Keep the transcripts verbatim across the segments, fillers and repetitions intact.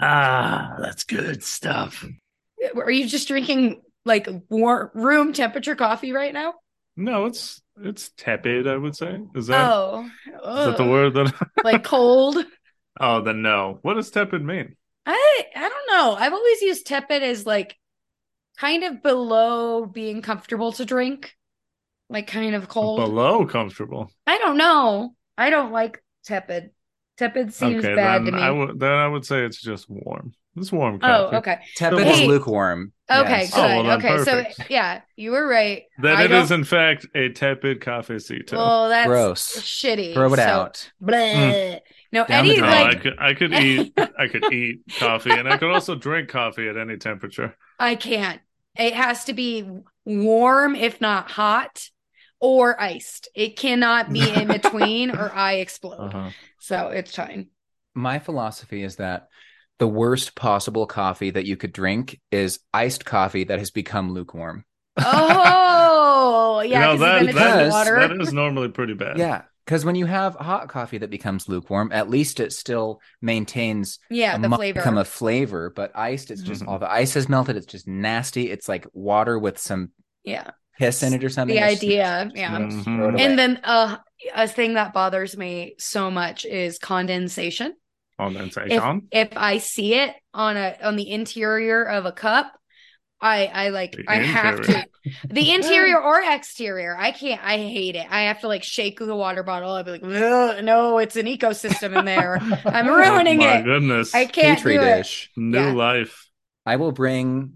Ah, that's good stuff. Are you just drinking like warm room temperature coffee right now? No, it's it's tepid, I would say. Is that, oh, oh. Is that the word that like cold? Oh, then no. What does tepid mean? I I don't know. I've always used tepid as like kind of below being comfortable to drink. Like kind of cold. Below comfortable. I don't know. I don't like tepid. Tepid seems okay, bad to me. I w- then I would say it's just warm. It's warm coffee. Oh, okay. Tepid is hey. lukewarm. Okay, yes. Good. Oh, well, okay, perfect. So yeah, you were right. That I it don't... is in fact a tepid cafecito. Oh, that's gross. Shitty. Throw it so, out. Mm. No, Down Eddie. Like... I could, I could eat. I could eat coffee, and I could also drink coffee at any temperature. I can't. It has to be warm, if not hot. Or iced. It cannot be in between or I explode. Uh-huh. So it's fine. My philosophy is that the worst possible coffee that you could drink is iced coffee that has become lukewarm. Oh, yeah. You know, that, that, is, water. that is normally pretty bad. Yeah. Because when you have hot coffee that becomes lukewarm, at least it still maintains yeah, the flavor. Become a flavor. But iced, it's just mm-hmm. all the ice has melted. It's just nasty. It's like water with some. Yeah. Piss in it or something. The idea, just, yeah. Mm-hmm. And then uh, a thing that bothers me so much is condensation. Condensation. If, if I see it on a on the interior of a cup, I I like the I interior. have to the interior or exterior. I can't. I hate it. I have to like shake the water bottle. I'll be like, no, it's an ecosystem in there. I'm ruining oh my it. My goodness, I can't Petri do dish. It. New yeah. life. I will bring.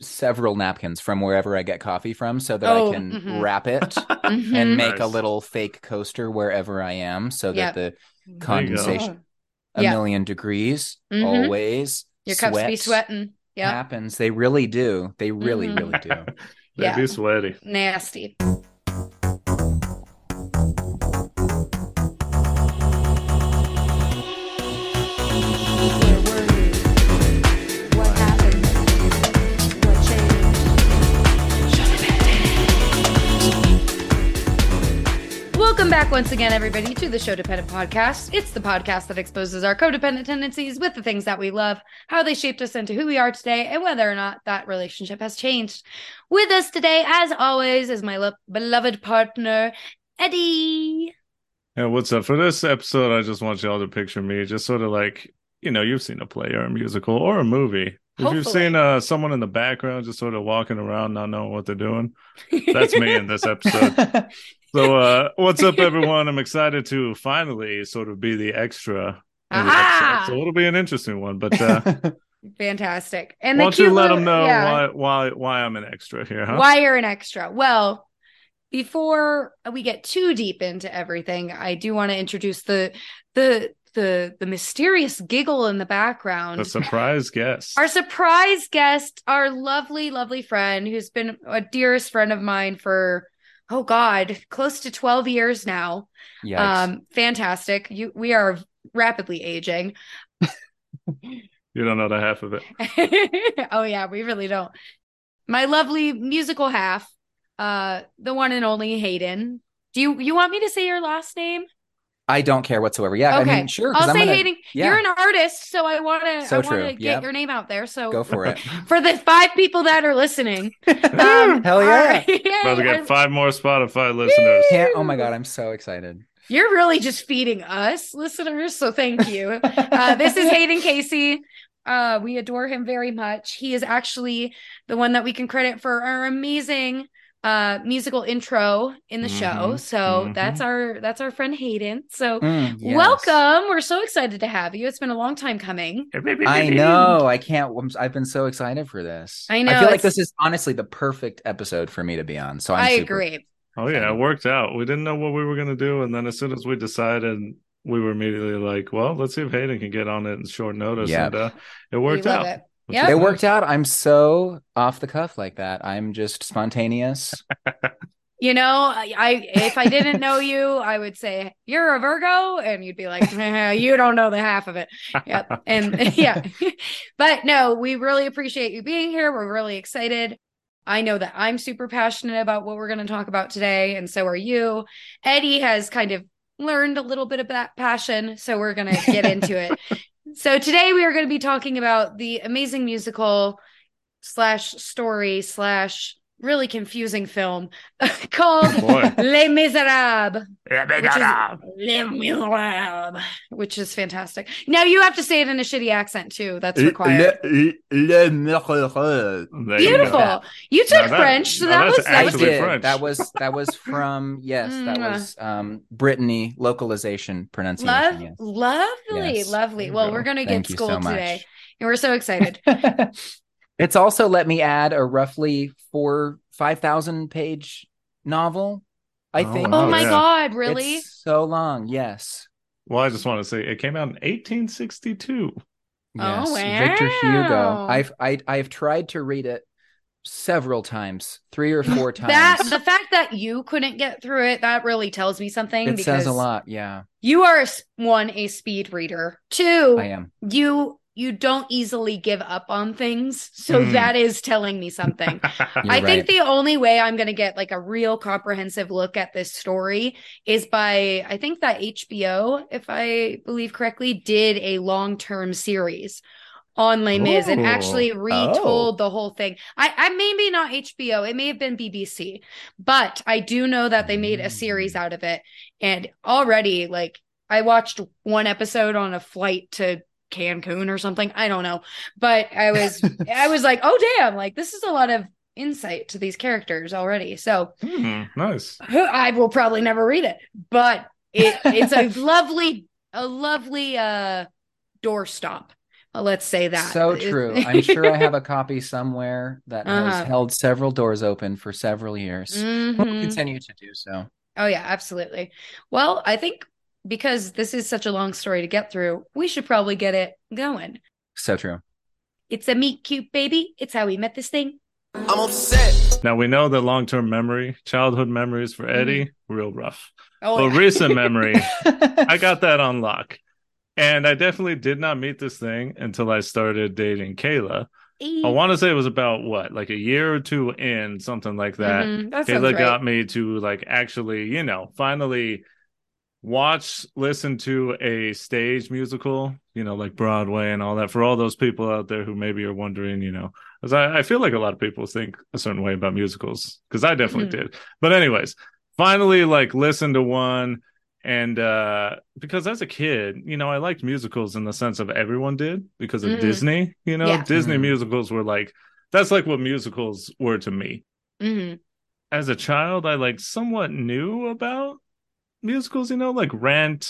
Several napkins from wherever I get coffee from so that oh, I can mm-hmm. wrap it mm-hmm. and make nice. a little fake coaster wherever I am so yep. that the condensation a yep. million degrees mm-hmm. always your sweat cups be sweating yep. happens. They really do. They really, mm-hmm. really do. They yeah. be sweaty. Nasty. Welcome back once again, everybody, to the Show Dependent Podcast. It's the podcast that exposes our codependent tendencies with the things that we love, how they shaped us into who we are today, and whether or not that relationship has changed. With us today, as always, is my lo- beloved partner, Eddie. Yeah, what's up? For this episode, I just want y'all to picture me just sort of like, you know, you've seen a play or a musical or a movie. If Hopefully. you've seen uh, someone in the background just sort of walking around not knowing what they're doing, that's me in this episode. So uh, what's up, everyone? I'm excited to finally sort of be the extra. Aha! So it'll be an interesting one, but uh, fantastic. And why don't you let little, them know yeah. why, why why I'm an extra here? Huh? Why you're an extra? Well, before we get too deep into everything, I do want to introduce the the the the mysterious giggle in the background. The surprise guest. Our surprise guest, our lovely, lovely friend, who's been a dearest friend of mine for. Oh, God, close to twelve years now. Yikes. Um, fantastic. You, we are rapidly aging. You don't know the half of it. Oh, yeah, we really don't. My lovely musical half, uh, the one and only Hayden. Do you, you want me to say your last name? I don't care whatsoever. Yeah, okay. I mean, sure. I'll say I'm gonna, Hayden. Yeah. You're an artist, so I want to so I want to get yep. your name out there. So go for it. For the five people that are listening. Um, Hell yeah. Right. About to get five more Spotify listeners. Can't, oh my God, I'm so excited. You're really just feeding us listeners, so thank you. Uh, this is Hayden Casey. Uh, we adore him very much. He is actually the one that we can credit for our amazing Uh, musical intro in the mm-hmm. show, so mm-hmm. that's our that's our friend Hayden. So mm, yes. welcome, we're so excited to have you. It's been a long time coming. I know. I can't. I've been so excited for this. I know. I feel like this is honestly the perfect episode for me to be on. So I'm I super agree. Oh yeah, it worked out. We didn't know what we were gonna do, and then as soon as we decided, we were immediately like, "Well, let's see if Hayden can get on it in short notice." Yeah, uh, it worked out. It. Yep. It worked out. I'm so off the cuff like that. I'm just spontaneous. You know, I, I if I didn't know you, I would say you're a Virgo, and you'd be like, nah, you don't know the half of it. Yep, and yeah, but no, we really appreciate you being here. We're really excited. I know that I'm super passionate about what we're going to talk about today, and so are you. Eddie has kind of learned a little bit of that passion, so we're going to get into it. So today we are going to be talking about the amazing musical slash story slash really confusing film called Boy. Les Misérables. Les Misérables. Les Misérables, which is fantastic. Now you have to say it in a shitty accent too. That's required. Les, les Misérables. Beautiful. Go. You took now that, French, so that was that was French. That was that was from yes, that was um, Brittany localization pronunciation. Love, yes. Lovely, yes. lovely. Well, we're gonna Thank get schooled so today, and we're so excited. It's also, let me add, a roughly four, five thousand page novel, I think. Oh, oh my yeah. God, really? It's so long, yes. Well, I just want to say it came out in eighteen sixty-two. Yes, oh, wow. Victor Hugo. I've, I, I've tried to read it several times, three or four times. That, the fact that you couldn't get through it, that really tells me something. It because says a lot, yeah. You are, one, a speed reader. Two, I am. you... you don't easily give up on things. So mm. that is telling me something. I think right. the only way I'm going to get like a real comprehensive look at this story is by, I think that H B O, if I believe correctly, did a long-term series on Les Mis and actually retold oh. the whole thing. I, I maybe not H B O. It may have been B B C, but I do know that they made a series out of it. And already, like, I watched one episode on a flight to Cancun or something, I don't know, but I was I was like, oh damn, like this is a lot of insight to these characters already, so mm, nice. I will probably never read it, but it, it's a lovely a lovely uh doorstop, let's say that. So true. I'm sure I have a copy somewhere that uh-huh. has held several doors open for several years. Mm-hmm. We'll continue to do so. Oh yeah, absolutely. Well, I think because this is such a long story to get through, we should probably get it going. So true. It's a meet cute, baby. It's how we met this thing. I'm upset. Now, we know that long-term memory, childhood memories for Eddie, mm-hmm. real rough. Oh, but yeah. recent memory, I got that on lock. And I definitely did not meet this thing until I started dating Kayla. I want to say it was about what, like a year or two in, something like that. Mm-hmm. that Kayla right. got me to like actually, you know, finally... watch, listen to a stage musical, you know, like Broadway and all that. For all those people out there who maybe are wondering, you know, because I, I feel like a lot of people think a certain way about musicals, because I definitely mm-hmm. did. But anyways, finally, like, listen to one. And uh, because as a kid, you know, I liked musicals in the sense of everyone did because of mm-hmm. Disney, you know, yeah. Disney mm-hmm. musicals were like, that's like what musicals were to me. Mm-hmm. As a child, I like somewhat knew about musicals, you know, like Rent,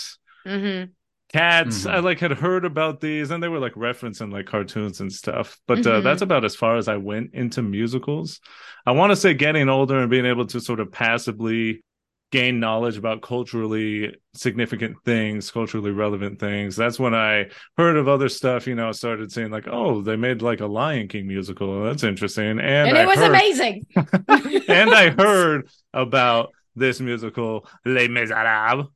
mm-hmm. Cats. Mm-hmm. I like had heard about these, and they were like referencing like cartoons and stuff. But mm-hmm. uh, that's about as far as I went into musicals. I want to say getting older and being able to sort of passively gain knowledge about culturally significant things, culturally relevant things. That's when I heard of other stuff, you know, started seeing like, oh, they made like a Lion King musical. That's interesting. And, and it I was heard... amazing. And I heard about this musical, Les Miserables.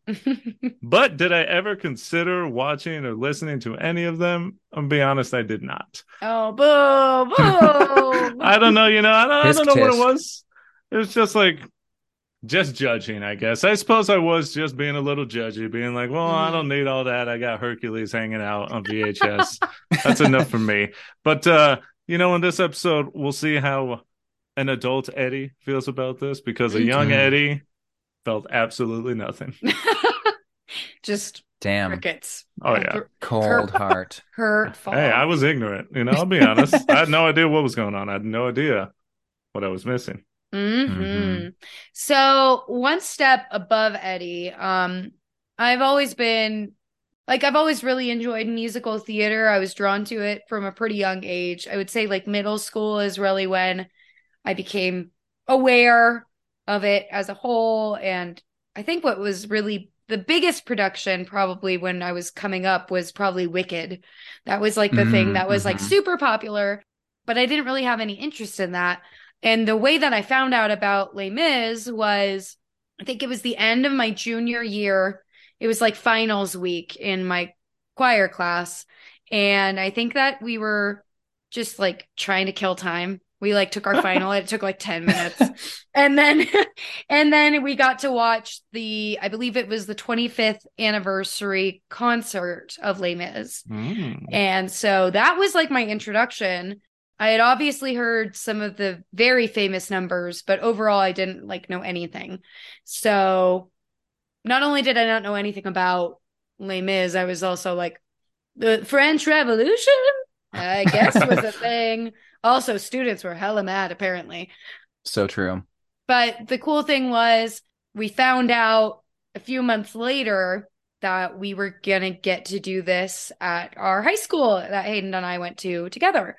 But did I ever consider watching or listening to any of them? I'll be honest, I did not. Oh, boo, boo. I don't know, you know, I don't, tisk, I don't know tisk. What it was. It was just like, just judging, I guess. I suppose I was just being a little judgy, being like, well, mm. I don't need all that. I got Hercules hanging out on V H S. That's enough for me. But, uh, you know, in this episode, we'll see how an adult Eddie feels about this, because a young damn. Eddie felt absolutely nothing. Just damn crickets. Oh yeah, her, cold her, heart. Her fault. Hey, I was ignorant. You know, I'll be honest. I had no idea what was going on. I had no idea what I was missing. Mm-hmm. Mm-hmm. So one step above Eddie. Um, I've always been. Like, I've always really enjoyed musical theater. I was drawn to it from a pretty young age. I would say like middle school is really when I became aware of it as a whole. And I think what was really the biggest production probably when I was coming up was probably Wicked. That was like the mm-hmm. thing that was like super popular, but I didn't really have any interest in that. And the way that I found out about Les Mis was, I think it was the end of my junior year. It was like finals week in my choir class. And I think that we were just like trying to kill time We like took our final. It took like ten minutes. And then and then we got to watch the, I believe it was the twenty-fifth anniversary concert of Les Mis. Mm. And so that was like my introduction. I had obviously heard some of the very famous numbers, but overall I didn't like know anything. So not only did I not know anything about Les Mis, I was also like, the French Revolution, I guess, was a thing. Also, students were hella mad, apparently. So true. But the cool thing was we found out a few months later that we were going to get to do this at our high school that Hayden and I went to together.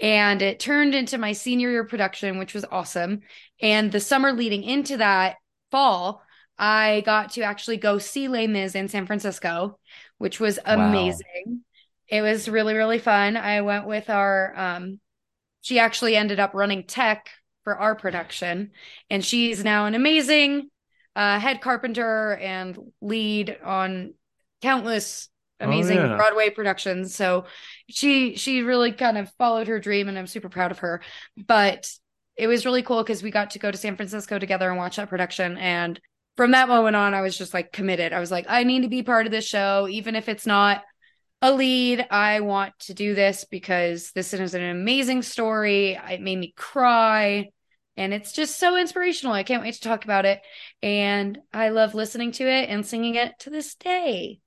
And it turned into my senior year production, which was awesome. And the summer leading into that fall, I got to actually go see Les Mis in San Francisco, which was amazing. Wow. It was really, really fun. I went with our... Um, She actually ended up running tech for our production, and she's now an amazing uh, head carpenter and lead on countless amazing oh, yeah. Broadway productions. So she she really kind of followed her dream, and I'm super proud of her. But it was really cool because we got to go to San Francisco together and watch that production. And from that moment on, I was just like committed. I was like, I need to be part of this show, even if it's not a lead. I want to do this because this is an amazing story. It made me cry, and it's just so inspirational. I can't wait to talk about it, and I love listening to it and singing it to this day.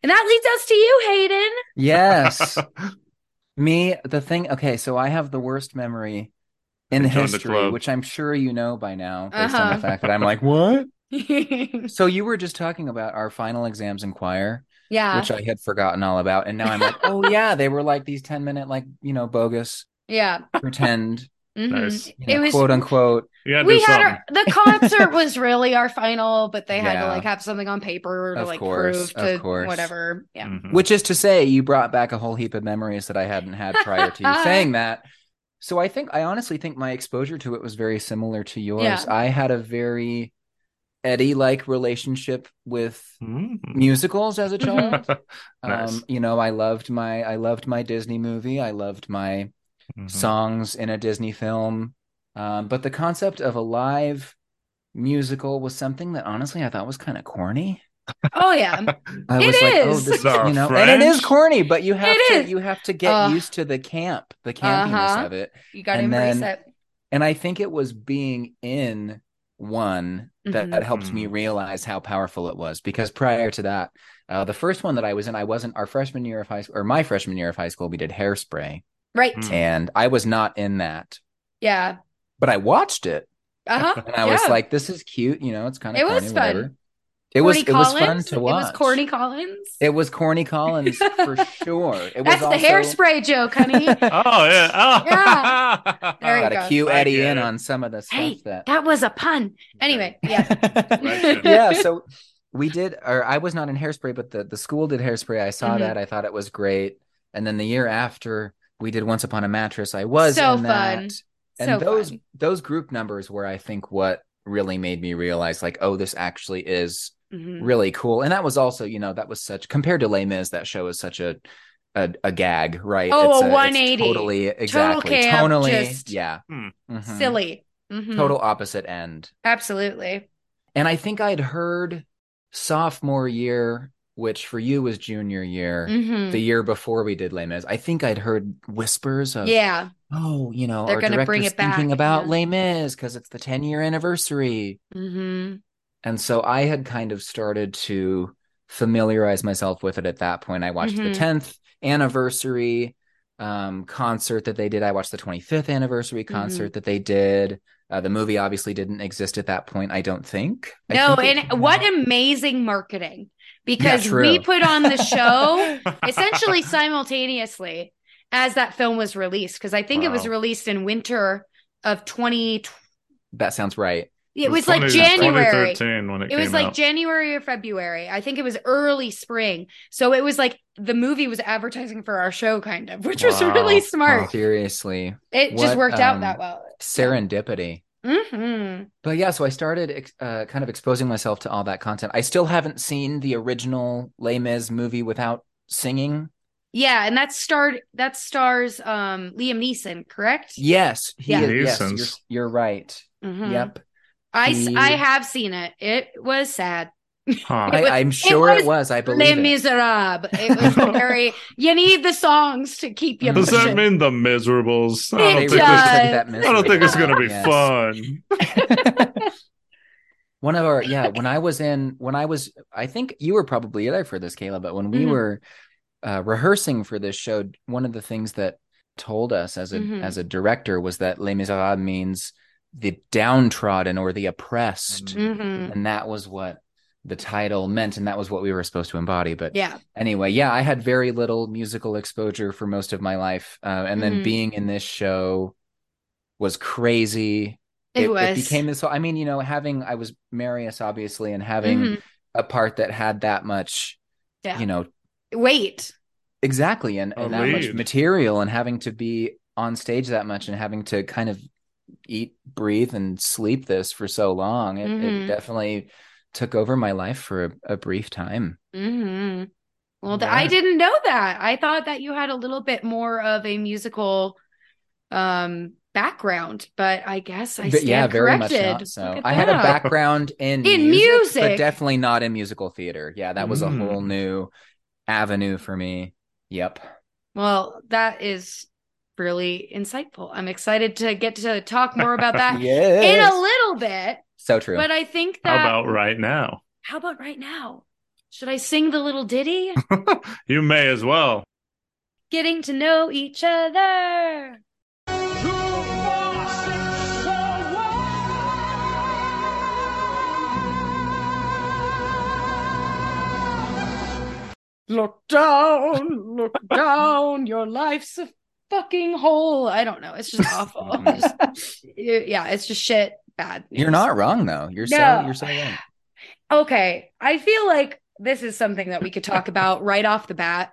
And that leads us to you, Hayden. Yes. Me, the thing. Okay, so I have the worst memory in history, which I'm sure you know by now, based uh-huh. on the fact that I'm like, what? So you were just talking about our final exams in choir. Yeah. Which I had forgotten all about. And now I'm like, oh, yeah, they were like these ten minute, like, you know, bogus. Yeah. Pretend. Mm-hmm. Nice. You know, it was quote unquote. Yeah. We had our, the concert was really our final, but they yeah. had to like have something on paper to of like course, prove to whatever. Yeah. Mm-hmm. Which is to say, you brought back a whole heap of memories that I hadn't had prior to you saying that. So I think I honestly think my exposure to it was very similar to yours. Yeah. I had a very Eddie-like relationship with mm. musicals as a child. Nice. Um, you know, I loved my I loved my Disney movie. I loved my mm-hmm. songs in a Disney film. Um, but the concept of a live musical was something that honestly I thought was kind of corny. Oh yeah, I was it like, is. Oh, this, you know, French? And it is corny, but you have it to is. you have to get uh, used to the camp, the campiness uh-huh. of it. You got to embrace then, it. And I think it was being in one that, mm-hmm. that helped me realize how powerful it was, because prior to that, uh, the first one that I was in, I wasn't our freshman year of high school, or my freshman year of high school, we did Hairspray. Right. Mm. And I was not in that. Yeah. But I watched it. Uh-huh. And I yeah. was like, this is cute. You know, it's kind of it funny, was fun. Whatever. It Corny was Collins? It was fun to watch. It was Corny Collins. It was Corny Collins for sure. It That's was also... the Hairspray joke, honey. Oh yeah, oh yeah. There you go. Got to cue Eddie in on some of the stuff hey, that that was a pun. Anyway, yeah, yeah. So we did, or I was not in Hairspray, but the the school did Hairspray. I saw mm-hmm. that. I thought it was great. And then the year after, we did Once Upon a Mattress. I was so in that. Fun. And so those fun. Those group numbers were, I think, what really made me realize, like, oh, this actually is. Mm-hmm. Really cool. And that was also, you know, that was such, compared to Les Mis, that show is such a a, a gag, right? Oh, it's a, one eighty. It's totally, exactly. Total camp, tonally, yeah. Mm-hmm. Silly. Mm-hmm. Total opposite end. Absolutely. And I think I'd heard sophomore year, which for you was junior year, mm-hmm. the year before we did Les Mis, I think I'd heard whispers of, yeah. oh, you know, they're going to bring it back. Thinking about yeah. Les Mis because it's the ten year anniversary. Mm-hmm. And so I had kind of started to familiarize myself with it at that point. I watched mm-hmm. the tenth anniversary um, concert that they did. I watched the twenty-fifth anniversary concert mm-hmm. that they did. Uh, the movie obviously didn't exist at that point, I don't think. I no, think and it, what no. amazing marketing. Because yeah, we put on the show essentially simultaneously as that film was released. Because I think wow. it was released in winter of twenty twenty. That sounds right. It was, it was like January. twenty thirteen when it, it came was like out. January or February. I think it was early spring. So it was like the movie was advertising for our show, kind of, which wow. was really smart. Wow. Seriously. It what, just worked um, out that well. Serendipity. Mm-hmm. But yeah, so I started uh, kind of exposing myself to all that content. I still haven't seen the original Les Mis movie without singing. Yeah, and that starred that stars um, Liam Neeson, correct? Yes, he yeah. is. Yes, you're, you're right. Mm-hmm. Yep. I, he... I have seen it. It was sad. Huh. It was, I, I'm sure it was, it was. I believe Les Miserables. It. it was very. You need the songs to keep you. Does pushing. That mean the Miserables? I don't, think, this, I don't think it's going to be yes. fun. One of our yeah. When I was in, when I was, I think you were probably there for this, Kayla. But when we mm-hmm. were uh, rehearsing for this show, one of the things that told us as a mm-hmm. as a director was that Les Miserables means the downtrodden or the oppressed, mm-hmm. and that was what the title meant, and that was what we were supposed to embody. But yeah, anyway, yeah, I had very little musical exposure for most of my life, uh, and then mm-hmm. being in this show was crazy. It, it was. It became this. I mean, you know, having I was Marius, obviously, and having mm-hmm. a part that had that much, yeah. you know, weight, exactly, and, and that much material, and having to be on stage that much, and having to kind of eat, breathe, and sleep this for so long. It, mm-hmm. it definitely took over my life for a, a brief time. Mm-hmm. Well, yeah. I didn't know that. I thought that you had a little bit more of a musical um, background, but I guess I but, stand yeah, very corrected. Much not so. I had a background in, in music, music, but definitely not in musical theater. Yeah, that was mm. a whole new avenue for me. Yep. Well, that is really insightful. I'm excited to get to talk more about that yes. in a little bit. So true. But I think that... How about right now? How about right now? Should I sing the little ditty? You may as well. Getting to know each other. Look down, look down, your life's a fucking hole. I don't know. It's just awful. Just, yeah, it's just shit. Bad news. You're not wrong though. You're no. so you're so wrong. Okay, I feel like this is something that we could talk about right off the bat.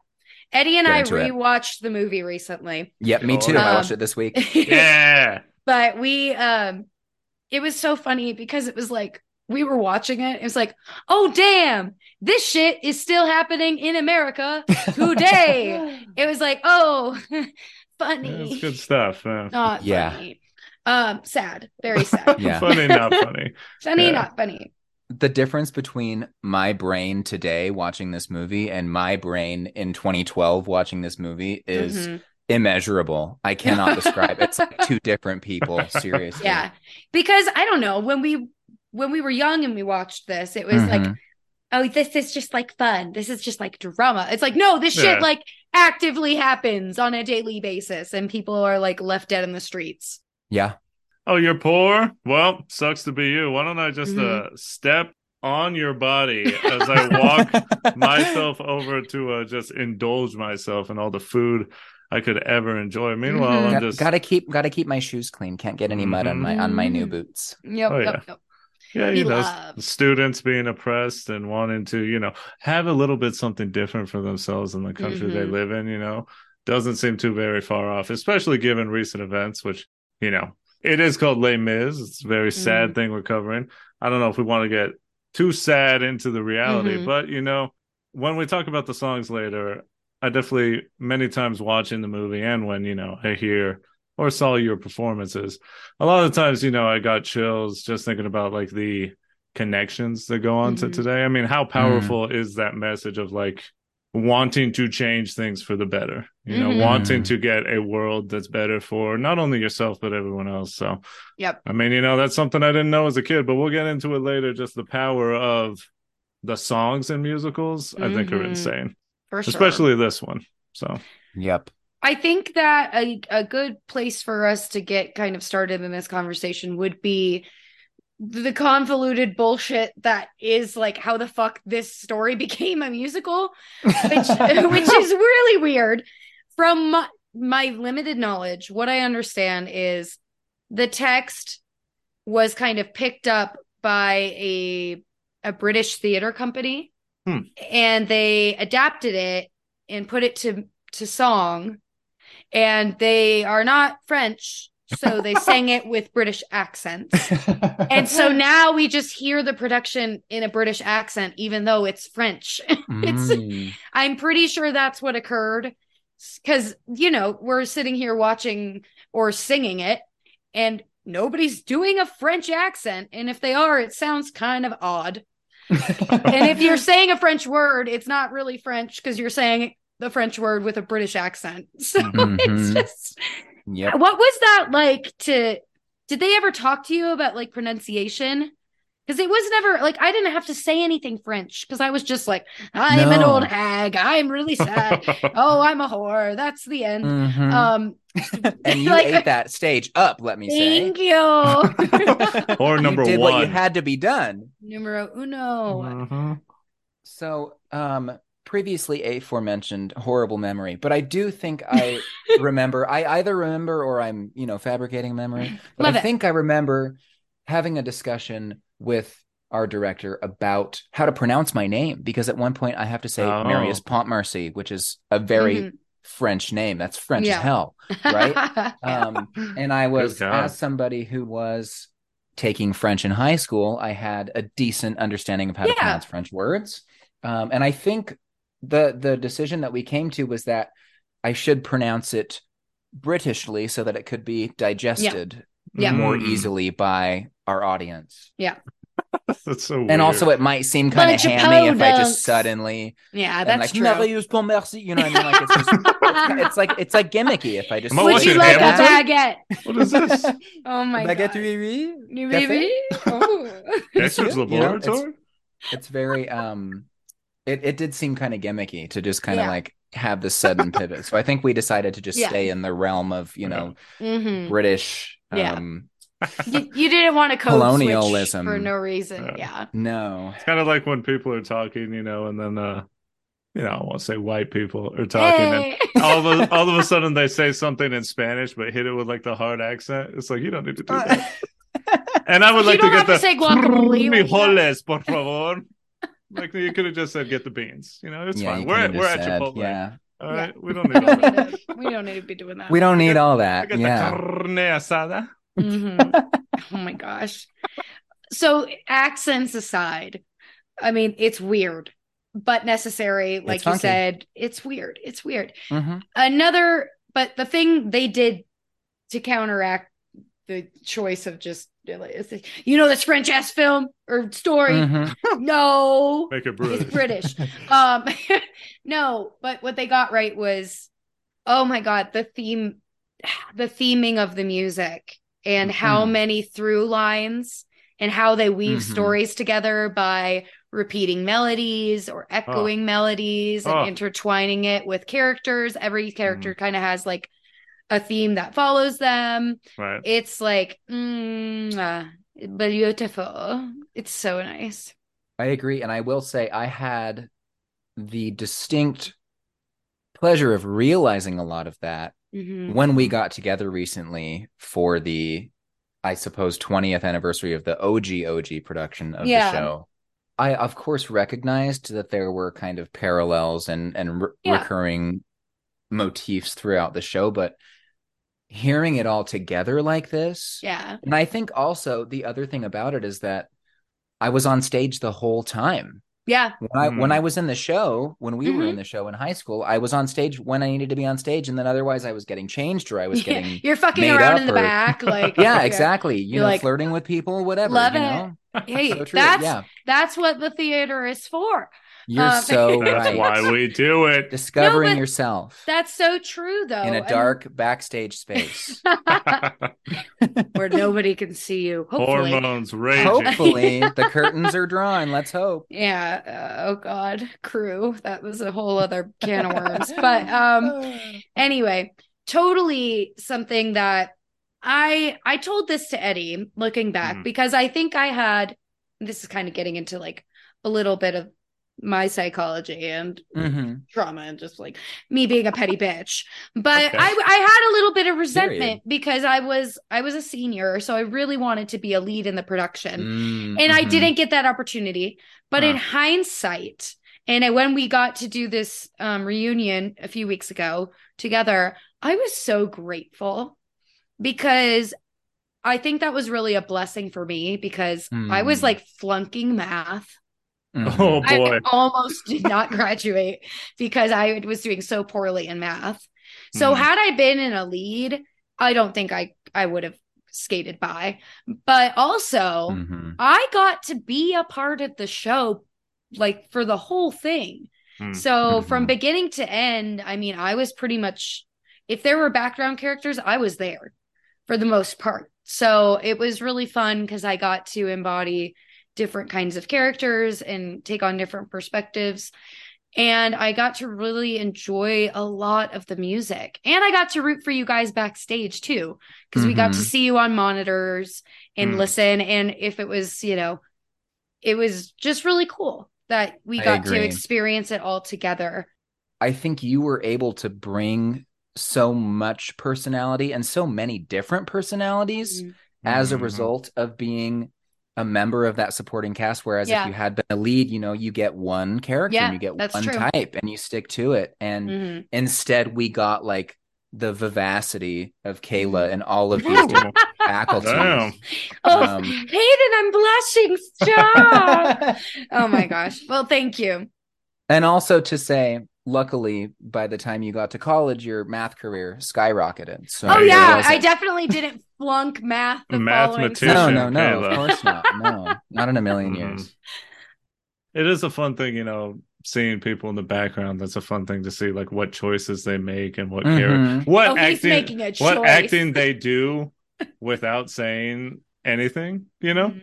Eddie and I rewatched it. the movie recently. Yep, me too. Um, I watched it this week. Yeah, but we um, it was so funny because it was like we were watching it. It was like, oh damn, this shit is still happening in America today. It was like, oh, funny. That's good stuff. Yeah. Not yeah. funny. Um, sad, very sad. Yeah. Funny, not funny. Funny, yeah. not funny. The difference between my brain today watching this movie and my brain in twenty twelve watching this movie is mm-hmm. immeasurable. I cannot describe. It's like two different people. Seriously. Yeah, because I don't know when we when we were young and we watched this, it was mm-hmm. like, oh, this is just like fun. This is just like drama. It's like, no, this shit yeah. like actively happens on a daily basis, and people are like left dead in the streets. Yeah. Oh, you're poor? Well, sucks to be you. Why don't I just mm-hmm. uh, step on your body as I walk myself over to uh, just indulge myself in all the food I could ever enjoy. Meanwhile, mm-hmm. I'm Got, just gotta keep gotta keep my shoes clean. Can't get any mm-hmm. mud on my on my new boots. Yep. Oh, yeah. Yep, yep. Yeah, you know, students being oppressed and wanting to, you know, have a little bit something different for themselves in the country mm-hmm. they live in. You know, doesn't seem too very far off, especially given recent events, which. You know, it is called Les Mis. It's a very sad mm-hmm. thing we're covering. I don't know if we want to get too sad into the reality, mm-hmm. but, you know, when we talk about the songs later, I definitely many times watching the movie and when, you know, I hear or saw your performances, a lot of times, you know, I got chills just thinking about like the connections that go on mm-hmm. to today. I mean, how powerful mm-hmm. is that message of like wanting to change things for the better, you know, mm-hmm. wanting to get a world that's better for not only yourself, but everyone else. So, yep. I mean, you know, that's something I didn't know as a kid, but we'll get into it later. Just the power of the songs and musicals, mm-hmm. I think are insane, for sure. Especially this one. So, yep. I think that a, a good place for us to get kind of started in this conversation would be the convoluted bullshit that is like how the fuck this story became a musical, which which is really weird. From my, my limited knowledge, what I understand is the text was kind of picked up by a a British theater company, hmm. and they adapted it and put it to to song, and they are not French. So they sang it with British accents. And so now we just hear the production in a British accent, even though it's French. it's, mm. I'm pretty sure that's what occurred. because, you know, we're sitting here watching or singing it and nobody's doing a French accent. And if they are, it sounds kind of odd. And if you're saying a French word, it's not really French because you're saying the French word with a British accent. So mm-hmm. it's just, yep. What was that like to, did they ever talk to you about like pronunciation? Because it was never like, I didn't have to say anything French because I was just like, I'm no. an old hag. I'm really sad. Oh, I'm a whore. That's the end. Mm-hmm. Um, and you like, ate that stage up, let me thank say. Thank you. Or number you did one. What you had to be done. Numero uno. Mm-hmm. So um, previously aforementioned horrible memory, but I do think I remember, I either remember or I'm, you know, fabricating memory. But Love I it. think I remember having a discussion with our director about how to pronounce my name, because at one point I have to say oh. Marius Pontmercy, which is a very mm-hmm. French name. That's French yeah. as hell, right? um, and I was, as somebody who was taking French in high school, I had a decent understanding of how yeah. to pronounce French words. Um, and I think the the decision that we came to was that I should pronounce it Britishly so that it could be digested yeah. Yeah. more mm. easily by our audience. Yeah. That's so weird. And also it might seem kind of hammy if I just suddenly yeah that's like, true never use Pontmercy, you know what I mean, like it's just it's, it's like it's like gimmicky if I just would you like Hamilton? A baguette what is this oh my baguette god baguette oh. you know, it's, it's very um it, it did seem kind of gimmicky to just kind of yeah. like have this sudden pivot, so I think we decided to just yeah. stay in the realm of, you know, mm-hmm. British yeah. um you, you didn't want to code colonialism for no reason. Yeah. yeah. No. It's kind of like when people are talking, you know, and then, uh, you know, I won't say white people are talking. Hey. And all of, a, all of a sudden they say something in Spanish, but hit it with like the hard accent. It's like, you don't need to do that. And I would like to get the. You don't have to say guacamole. Frijoles, por favor. Like you could have just said, get the beans. You know, it's yeah, fine. We're at, we're at Chipotle. Yeah. All right. Yeah. We don't need all that. We don't need to be doing that. We don't need get, all that. Get yeah. the carne asada. Mm-hmm. Oh my gosh. So accents aside, I mean, it's weird, but necessary. Like it's you funky. said, it's weird. It's weird. Mm-hmm. Another, but the thing they did to counteract the choice of just, you know, this French ass film or story. Mm-hmm. No, make it British. It's British. um, no, but what they got right was, oh my God, the theme, the theming of the music. And mm-hmm. how many through lines and how they weave mm-hmm. stories together by repeating melodies or echoing oh. melodies and oh. intertwining it with characters. Every character mm. kind of has like a theme that follows them. Right. It's like, mm, uh, beautiful. It's so nice. I agree. And I will say I had the distinct pleasure of realizing a lot of that mm-hmm. when we got together recently for the, I suppose, twentieth anniversary of the O G O G production of yeah. the show. I, of course, recognized that there were kind of parallels and, and re- yeah. recurring motifs throughout the show, but hearing it all together like this. Yeah. And I think also the other thing about it is that I was on stage the whole time. Yeah. When I, mm-hmm. when I was in the show, when we mm-hmm. were in the show in high school, I was on stage when I needed to be on stage, and then otherwise I was getting changed or I was getting yeah. You're fucking around in the or... back, like yeah, exactly. You You're know, like, flirting with people, whatever. Love you know? It. Hey, so that's yeah. that's what the theater is for. You're um, so right. That's why we do it. Discovering no, yourself. That's so true, though. In a dark and... backstage space. Where nobody can see you. Hopefully. Hormones raging. Hopefully. The curtains are drawn. Let's hope. Yeah. Uh, oh, God. Crew. That was a whole other can of worms. But um, anyway, totally something that I, I told this to Eddie looking back, mm. because I think I had, this is kind of getting into like a little bit of my psychology and mm-hmm. trauma and just like me being a petty bitch, but okay. I, I had a little bit of resentment Period. because I was I was a senior, so I really wanted to be a lead in the production, mm-hmm. and I didn't get that opportunity. But wow. in hindsight, and when we got to do this um, reunion a few weeks ago together, I was so grateful, because I think that was really a blessing for me, because mm. I was like flunking math. Oh boy! I almost did not graduate because I was doing so poorly in math, So mm-hmm. had I been in a lead, I don't think I, I would have skated by. But also, mm-hmm. I got to be a part of the show, like, for the whole thing. Mm-hmm. So from beginning to end, I mean, I was pretty much, if there were background characters, I was there for the most part. So it was really fun because I got to embody different kinds of characters and take on different perspectives. And I got to really enjoy a lot of the music. And I got to root for you guys backstage too, because mm-hmm. we got to see you on monitors and mm. listen. And if it was, you know, it was just really cool that we got to experience it all together. I think you were able to bring so much personality and so many different personalities mm-hmm. as a result of being a member of that supporting cast, whereas yeah. if you had been a lead, you know, you get one character yeah, and you get one true. type and you stick to it. And mm-hmm. instead we got like the vivacity of Kayla and all of these different faculties. Damn. Oh, um, Hayden, I'm blushing. Stop. Oh my gosh. Well, thank you. And also to say, luckily, by the time you got to college, your math career skyrocketed. So oh, yeah. I definitely didn't flunk math. The Mathematician. Following... No, no, no. Kayla. Of course not. No, not in a million years. It is a fun thing, you know, seeing people in the background. That's a fun thing to see, like what choices they make and what mm-hmm. character, what, oh, acting, what acting they do without saying anything, you know?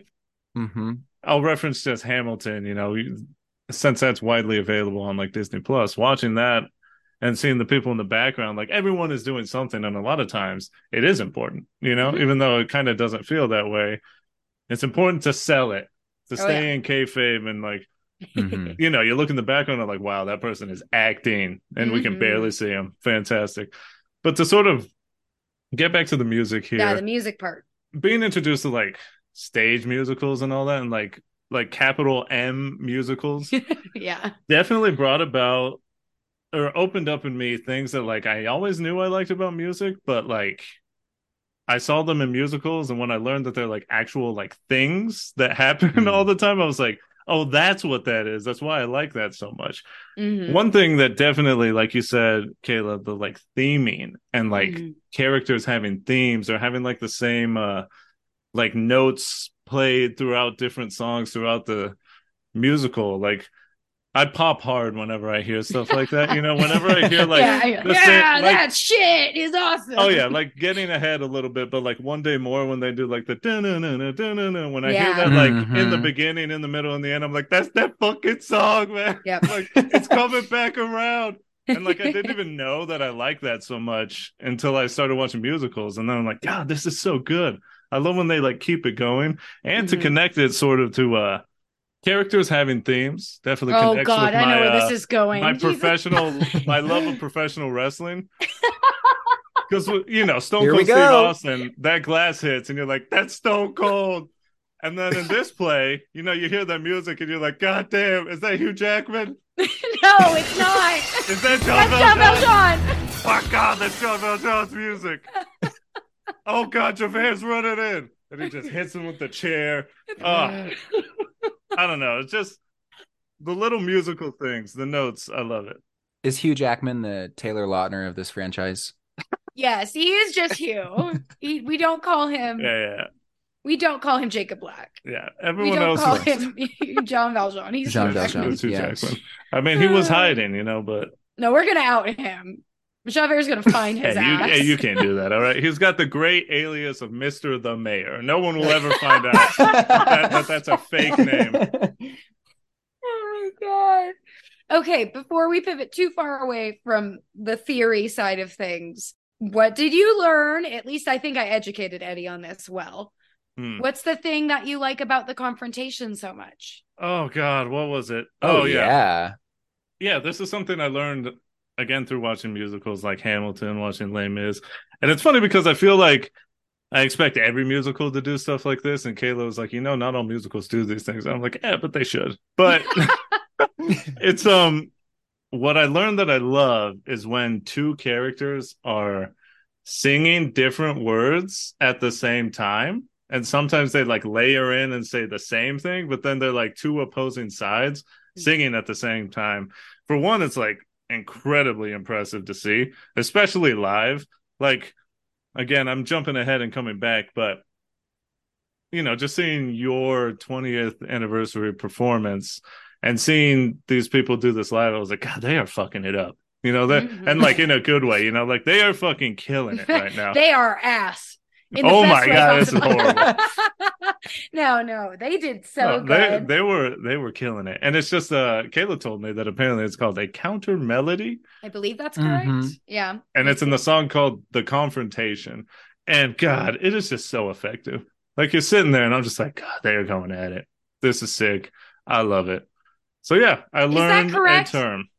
Mm-hmm. I'll reference just Hamilton, you know. You, since that's widely available on like Disney Plus, watching that and seeing the people in the background, like everyone is doing something. And a lot of times it is important, you know, mm-hmm. even though it kind of doesn't feel that way. It's important to sell it, to oh, stay yeah. in kayfabe. And like, mm-hmm. you know, you look in the background and like, wow, that person is acting and mm-hmm. we can barely see him. Fantastic. But to sort of get back to the music here. Yeah, the music part. Being introduced to like stage musicals and all that and like, like capital M musicals yeah definitely brought about or opened up in me things that like I always knew I liked about music, but like I saw them in musicals, and when I learned that they're like actual like things that happen mm-hmm. all the time, I was like, oh, that's what that is, that's why I like that so much. Mm-hmm. One thing that definitely, like you said, Kayla, the like theming and like mm-hmm. characters having themes or having like the same uh like notes played throughout different songs throughout the musical. Like I pop hard whenever I hear stuff like that, you know, whenever I hear like yeah, yeah same, like, that shit is awesome. Oh yeah, like getting ahead a little bit, but like One Day More, when they do like the da-na-na-na, da-na-na, when I yeah. hear that like mm-hmm. in the beginning, in the middle, in the end, I'm like, that's that fucking song, man. Yep. Like it's coming back around. And like I didn't even know that I liked that so much until I started watching musicals, and then I'm like, God, this is so good. I love when they like keep it going, and mm-hmm. to connect it sort of to uh, characters having themes. Definitely. Oh connects God, with I my, know where uh, this is going. My Jesus. professional, my love of professional wrestling. Because you know, Stone Here Cold Steve Austin, that glass hits, and you're like, that's Stone Cold. And then in this play, you know, you hear that music, and you're like, God damn, is that Hugh Jackman? No, it's not. Is that John Belton? Fuck God, that's John Belton's music. Oh God, Javier's running in, and he just hits him with the chair. Oh, I don't know. It's just the little musical things, the notes. I love it. Is Hugh Jackman the Taylor Lautner of this franchise? Yes, he is just Hugh. he, we don't call him. Yeah, yeah. We don't call him Jacob Black. Yeah, everyone we don't else call knows. him John Valjean. He's John Valjean. Hugh yes. Jackman. I mean, he was hiding, you know, but no, we're gonna out him. Javier's going to find his yeah, ass. You, yeah, you can't do that, all right? He's got the great alias of Mister the Mayor. No one will ever find out that, that that's a fake name. Oh, my God. Okay, before we pivot too far away from the theory side of things, what did you learn? At least I think I educated Eddie on this well. Hmm. What's the thing that you like about the confrontation so much? Oh, God, what was it? Oh, oh yeah. yeah. Yeah, this is something I learned... again, through watching musicals like Hamilton, watching Les Mis. And it's funny because I feel like I expect every musical to do stuff like this. And Kayla was like, you know, not all musicals do these things. And I'm like, yeah, but they should. But it's um, what I learned that I love is when two characters are singing different words at the same time. And sometimes they like layer in and say the same thing, but then they're like two opposing sides singing at the same time. For one, it's like, incredibly impressive to see, especially live. Like, again, I'm jumping ahead and coming back, but, you know, just seeing your twentieth anniversary performance and seeing these people do this live, I was like, God, they are fucking it up. You know, that, mm-hmm. and like in a good way, you know, like they are fucking killing it right now. They are ass. Oh my God, this is horrible. no, no, they did so no, good. They, they were they were killing it. And it's just, uh, Kayla told me that apparently it's called a counter melody. I believe that's correct. Mm-hmm. Yeah. And it's in the song called The Confrontation. And God, it is just so effective. Like, you're sitting there and I'm just like, God, they are going at it. This is sick. I love it. So yeah, I learned a term.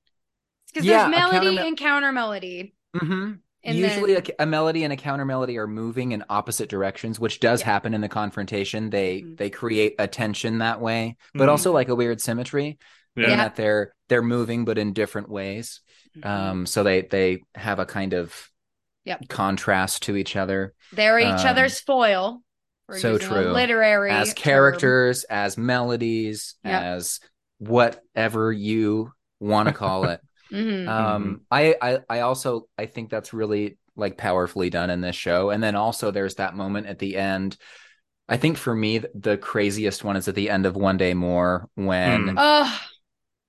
Because yeah, there's melody counter- and counter melody. Mm-hmm. And usually then... a, a melody and a counter melody are moving in opposite directions, which does yeah. happen in the confrontation. They mm-hmm. they create a tension that way, but mm-hmm. also like a weird symmetry yeah. in yeah. that they're they're moving, but in different ways. Mm-hmm. Um, so they they have a kind of yep. contrast to each other. They're each um, other's foil. We're so true. Literary as characters, term. As melodies, yep. as whatever you want to call it. Mm-hmm. Um, I, I, I also, I think that's really like powerfully done in this show. And then also there's that moment at the end. I think for me, the craziest one is at the end of One Day More when mm.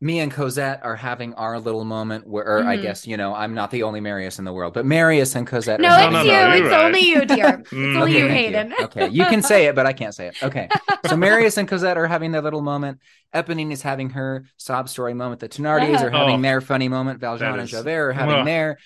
me and Cosette are having our little moment where, or mm-hmm. I guess, you know, I'm not the only Marius in the world, but Marius and Cosette. No, it's no, no, you. No, it's right. only you, dear. It's mm. only okay, you, Hayden. You. Okay. You can say it, but I can't say it. Okay. So Marius and Cosette are having their little moment. Eponine is having her sob story moment. The Thenardis uh-huh. are having oh, their funny moment. Valjean is, and Javert are having uh, their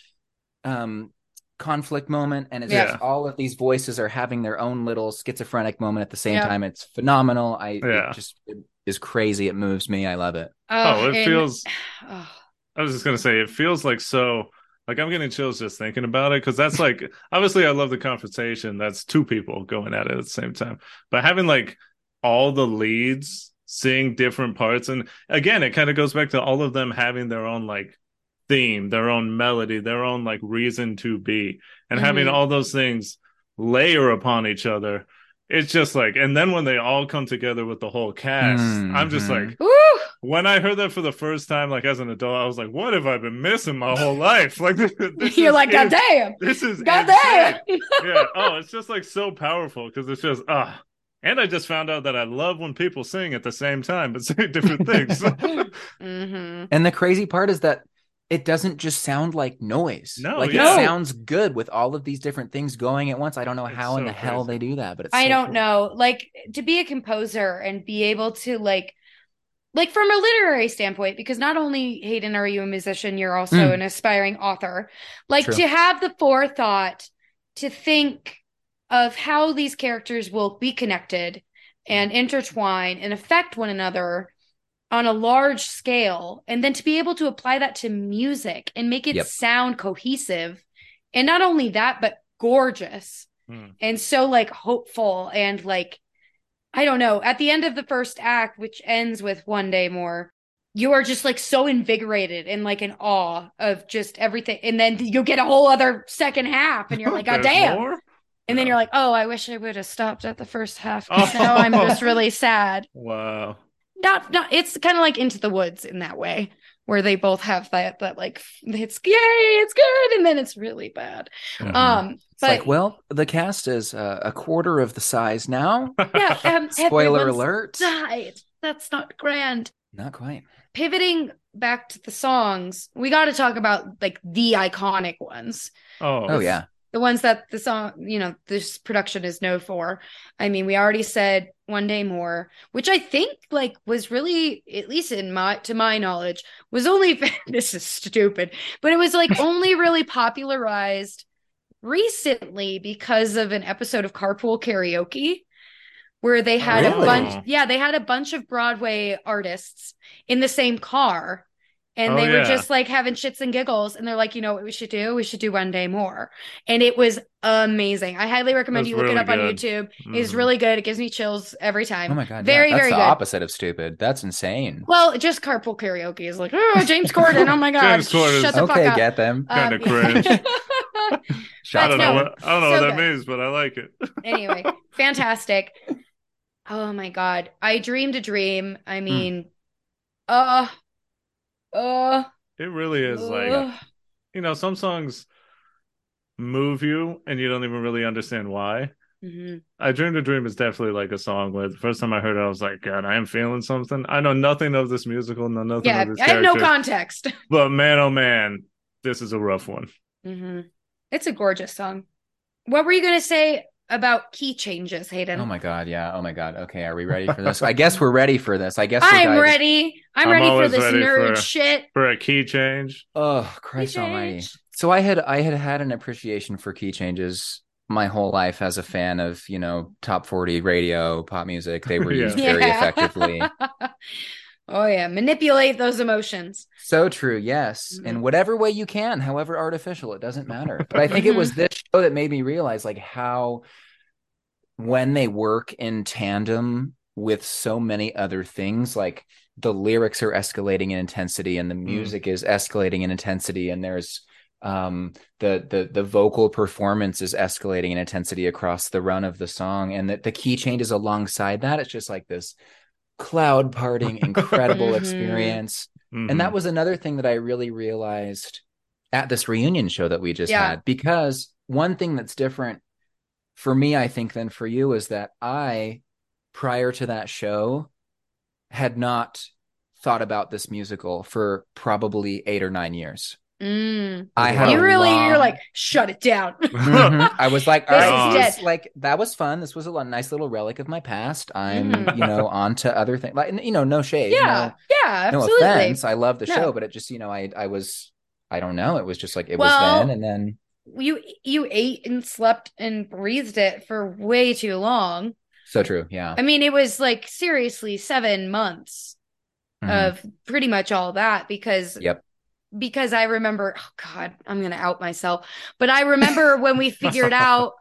um, conflict moment. And it's yeah. just all of these voices are having their own little schizophrenic moment at the same yeah. time. It's phenomenal. I yeah. it just it is crazy. It moves me. I love it. Oh, oh it and, feels... Oh. I was just going to say, it feels like so... Like, I'm getting chills just thinking about it, because that's like... obviously, I love the confrontation. That's two people going at it at the same time. But having, like, all the leads... seeing different parts, and again it kind of goes back to all of them having their own like theme, their own melody, their own like reason to be, and mm-hmm. having all those things layer upon each other. It's just like, and then when they all come together with the whole cast, mm-hmm. I'm just like, woo! When I heard that for the first time, like as an adult, I was like, what have I been missing my whole life? Like this, this you're is, like god damn this is god damn yeah oh it's just like so powerful, because it's just ah uh, and I just found out that I love when people sing at the same time, but say different things. mm-hmm. And the crazy part is that it doesn't just sound like noise. No, like yeah. it sounds good with all of these different things going at once. I don't know how it's in so the crazy. Hell they do that, but it's I so don't cool. know. Like, to be a composer and be able to like, like from a literary standpoint, because not only Hayden are you a musician, you're also mm. an aspiring author. Like True. To have the forethought to think of how these characters will be connected and intertwine and affect one another on a large scale. And then to be able to apply that to music and make it yep. sound cohesive. And not only that, but gorgeous. Mm. And so like hopeful and like, I don't know, at the end of the first act, which ends with One Day More, you are just like so invigorated and like in awe of just everything. And then you get a whole other second half and you're like, God damn. More? And then you're like, oh, I wish I would have stopped at the first half. Oh. Now I'm just really sad. Wow. Not, not. It's kind of like Into the Woods in that way, where they both have that, that like, it's yay, it's good, and then it's really bad. Mm-hmm. Um, it's but like, well, the cast is uh, a quarter of the size now. Yeah. Um, Spoiler alert. Died. That's not grand. Not quite. Pivoting back to the songs, we got to talk about like the iconic ones. Oh, oh yeah. The ones that the song, you know, this production is known for. I mean, we already said One Day More, which I think like was really, at least in my, to my knowledge, was only, this is stupid, but it was like only really popularized recently because of an episode of Carpool Karaoke where they had really? a bunch, yeah, they had a bunch of Broadway artists in the same car. And oh, they were yeah. just like having shits and giggles. And they're like, you know what we should do? We should do One Day More. And it was amazing. I highly recommend That's you look really it up good. on YouTube. Mm. It's really good. It gives me chills every time. Oh my God. Very, yeah. That's very the good. Opposite of stupid. That's insane. Well, just Carpool Karaoke is like, oh, James Corden. Oh my God. James Corden. Shut the okay, fuck up. Get them. Um, kind of cringe. I don't know, what, I don't know so what that good. means, but I like it. Anyway, fantastic. Oh my God. I dreamed a dream. I mean, mm. uh, Uh, It really is. Ugh. Like, you know, some songs move you and you don't even really understand why. Mm-hmm. I Dreamed a Dream is definitely like a song where the first time I heard it, I was like, God, I am feeling something. I know nothing of this musical, know nothing yeah, of this I character. I have no context. But man, oh man, this is a rough one. Mm-hmm. It's a gorgeous song. What were you going to say about key changes, Hayden? Oh my God, yeah. Oh my God. Okay, are we ready for this? I guess we're ready for this. I guess we're I'm ready. I'm, I'm ready for this ready nerd for, shit. For a key change. Oh, Christ change. Almighty. So I had I had had an appreciation for key changes my whole life as a fan of, you know, top forty radio, pop music. They were yeah. used very yeah. effectively. Oh, yeah. Manipulate those emotions. So true. Yes. Mm-hmm. In whatever way you can, however artificial, it doesn't matter. But I think it was this show that made me realize like how when they work in tandem with so many other things, like the lyrics are escalating in intensity and the music mm. is escalating in intensity. And there's um the the the vocal performance is escalating in intensity across the run of the song, and that the key changes alongside that, it's just like this cloud parting incredible mm-hmm. experience. Mm-hmm. And that was another thing that I really realized at this reunion show that we just yeah. had, because one thing that's different for me, I think, than for you is that I prior to that show had not thought about this musical for probably eight or nine years. Mm. I had you really long... you're like shut it down. Mm-hmm. I was like, all right, this, like that was fun. This was a nice little relic of my past. I'm, mm-hmm. you know, on to other things. Like, you know, no shade. Yeah, no, yeah, no absolutely. Offense. I love the no. show, but it just, you know, I, I was, I don't know. It was just like it well, was then, and then you, you ate and slept and breathed it for way too long. So true. Yeah. I mean, it was like seriously seven months mm-hmm. of pretty much all that because. Yep. Because I remember, oh God, I'm going to out myself. But I remember when we figured out,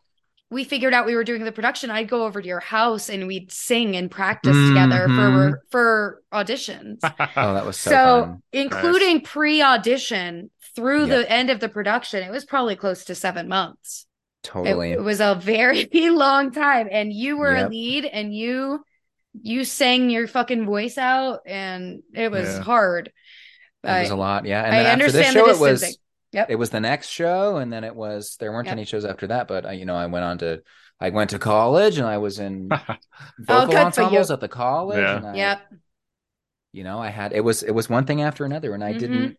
we figured out we were doing the production, I'd go over to your house and we'd sing and practice mm-hmm. together for for auditions. Oh, that was so, so fun. Including nice. Pre-audition through yep. the end of the production, it was probably close to seven months. Totally. It, it was a very long time. And you were yep. a lead and you, you sang your fucking voice out and it was yeah. hard. It was a lot, yeah. And I then after this show, it was yep. it was the next show, and then it was there weren't yep. any shows after that. But I, you know, I went on to I went to college, and I was in vocal oh, ensembles at the college. Yeah. And I, yep. You know, I had it was it was one thing after another, and I mm-hmm. didn't.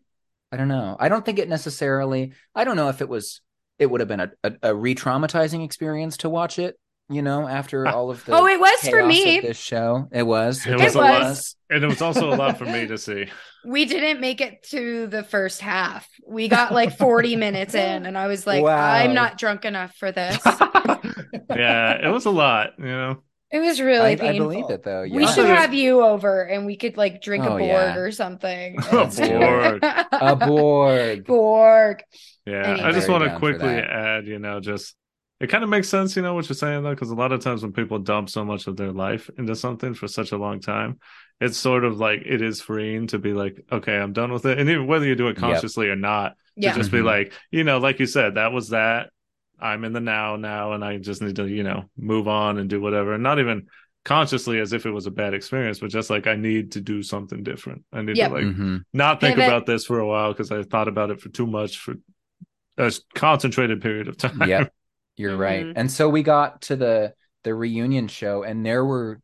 I don't know. I don't think it necessarily. I don't know if it was. It would have been a a, a re-traumatizing experience to watch it. You know, after all of the oh, it was for me. This show, it was. It, it was, was a lot, and it was also a lot for me to see. We didn't make it to the first half. We got like forty minutes in, and I was like, wow. "I'm not drunk enough for this." Yeah, it was a lot. You know, it was really I, painful. I believe it though. Yeah. We should have you over, and we could like drink oh, a Borg yeah. or something. a Borg, a Borg, Borg. Yeah, anyway, I just want to quickly add, you know, just. It kind of makes sense, you know, what you're saying, though, because a lot of times when people dump so much of their life into something for such a long time, it's sort of like it is freeing to be like, okay, I'm done with it. And even whether you do it consciously yep. or not, yeah. to just mm-hmm. be like, you know, like you said, that was that. I'm in the now now, and I just need to, you know, move on and do whatever. And not even consciously as if it was a bad experience, but just like I need to do something different. I need yep. to like mm-hmm. not think Pivot. about this for a while because I thought about it for too much for a concentrated period of time. Yeah. You're mm-hmm. right. And so we got to the the reunion show, and there were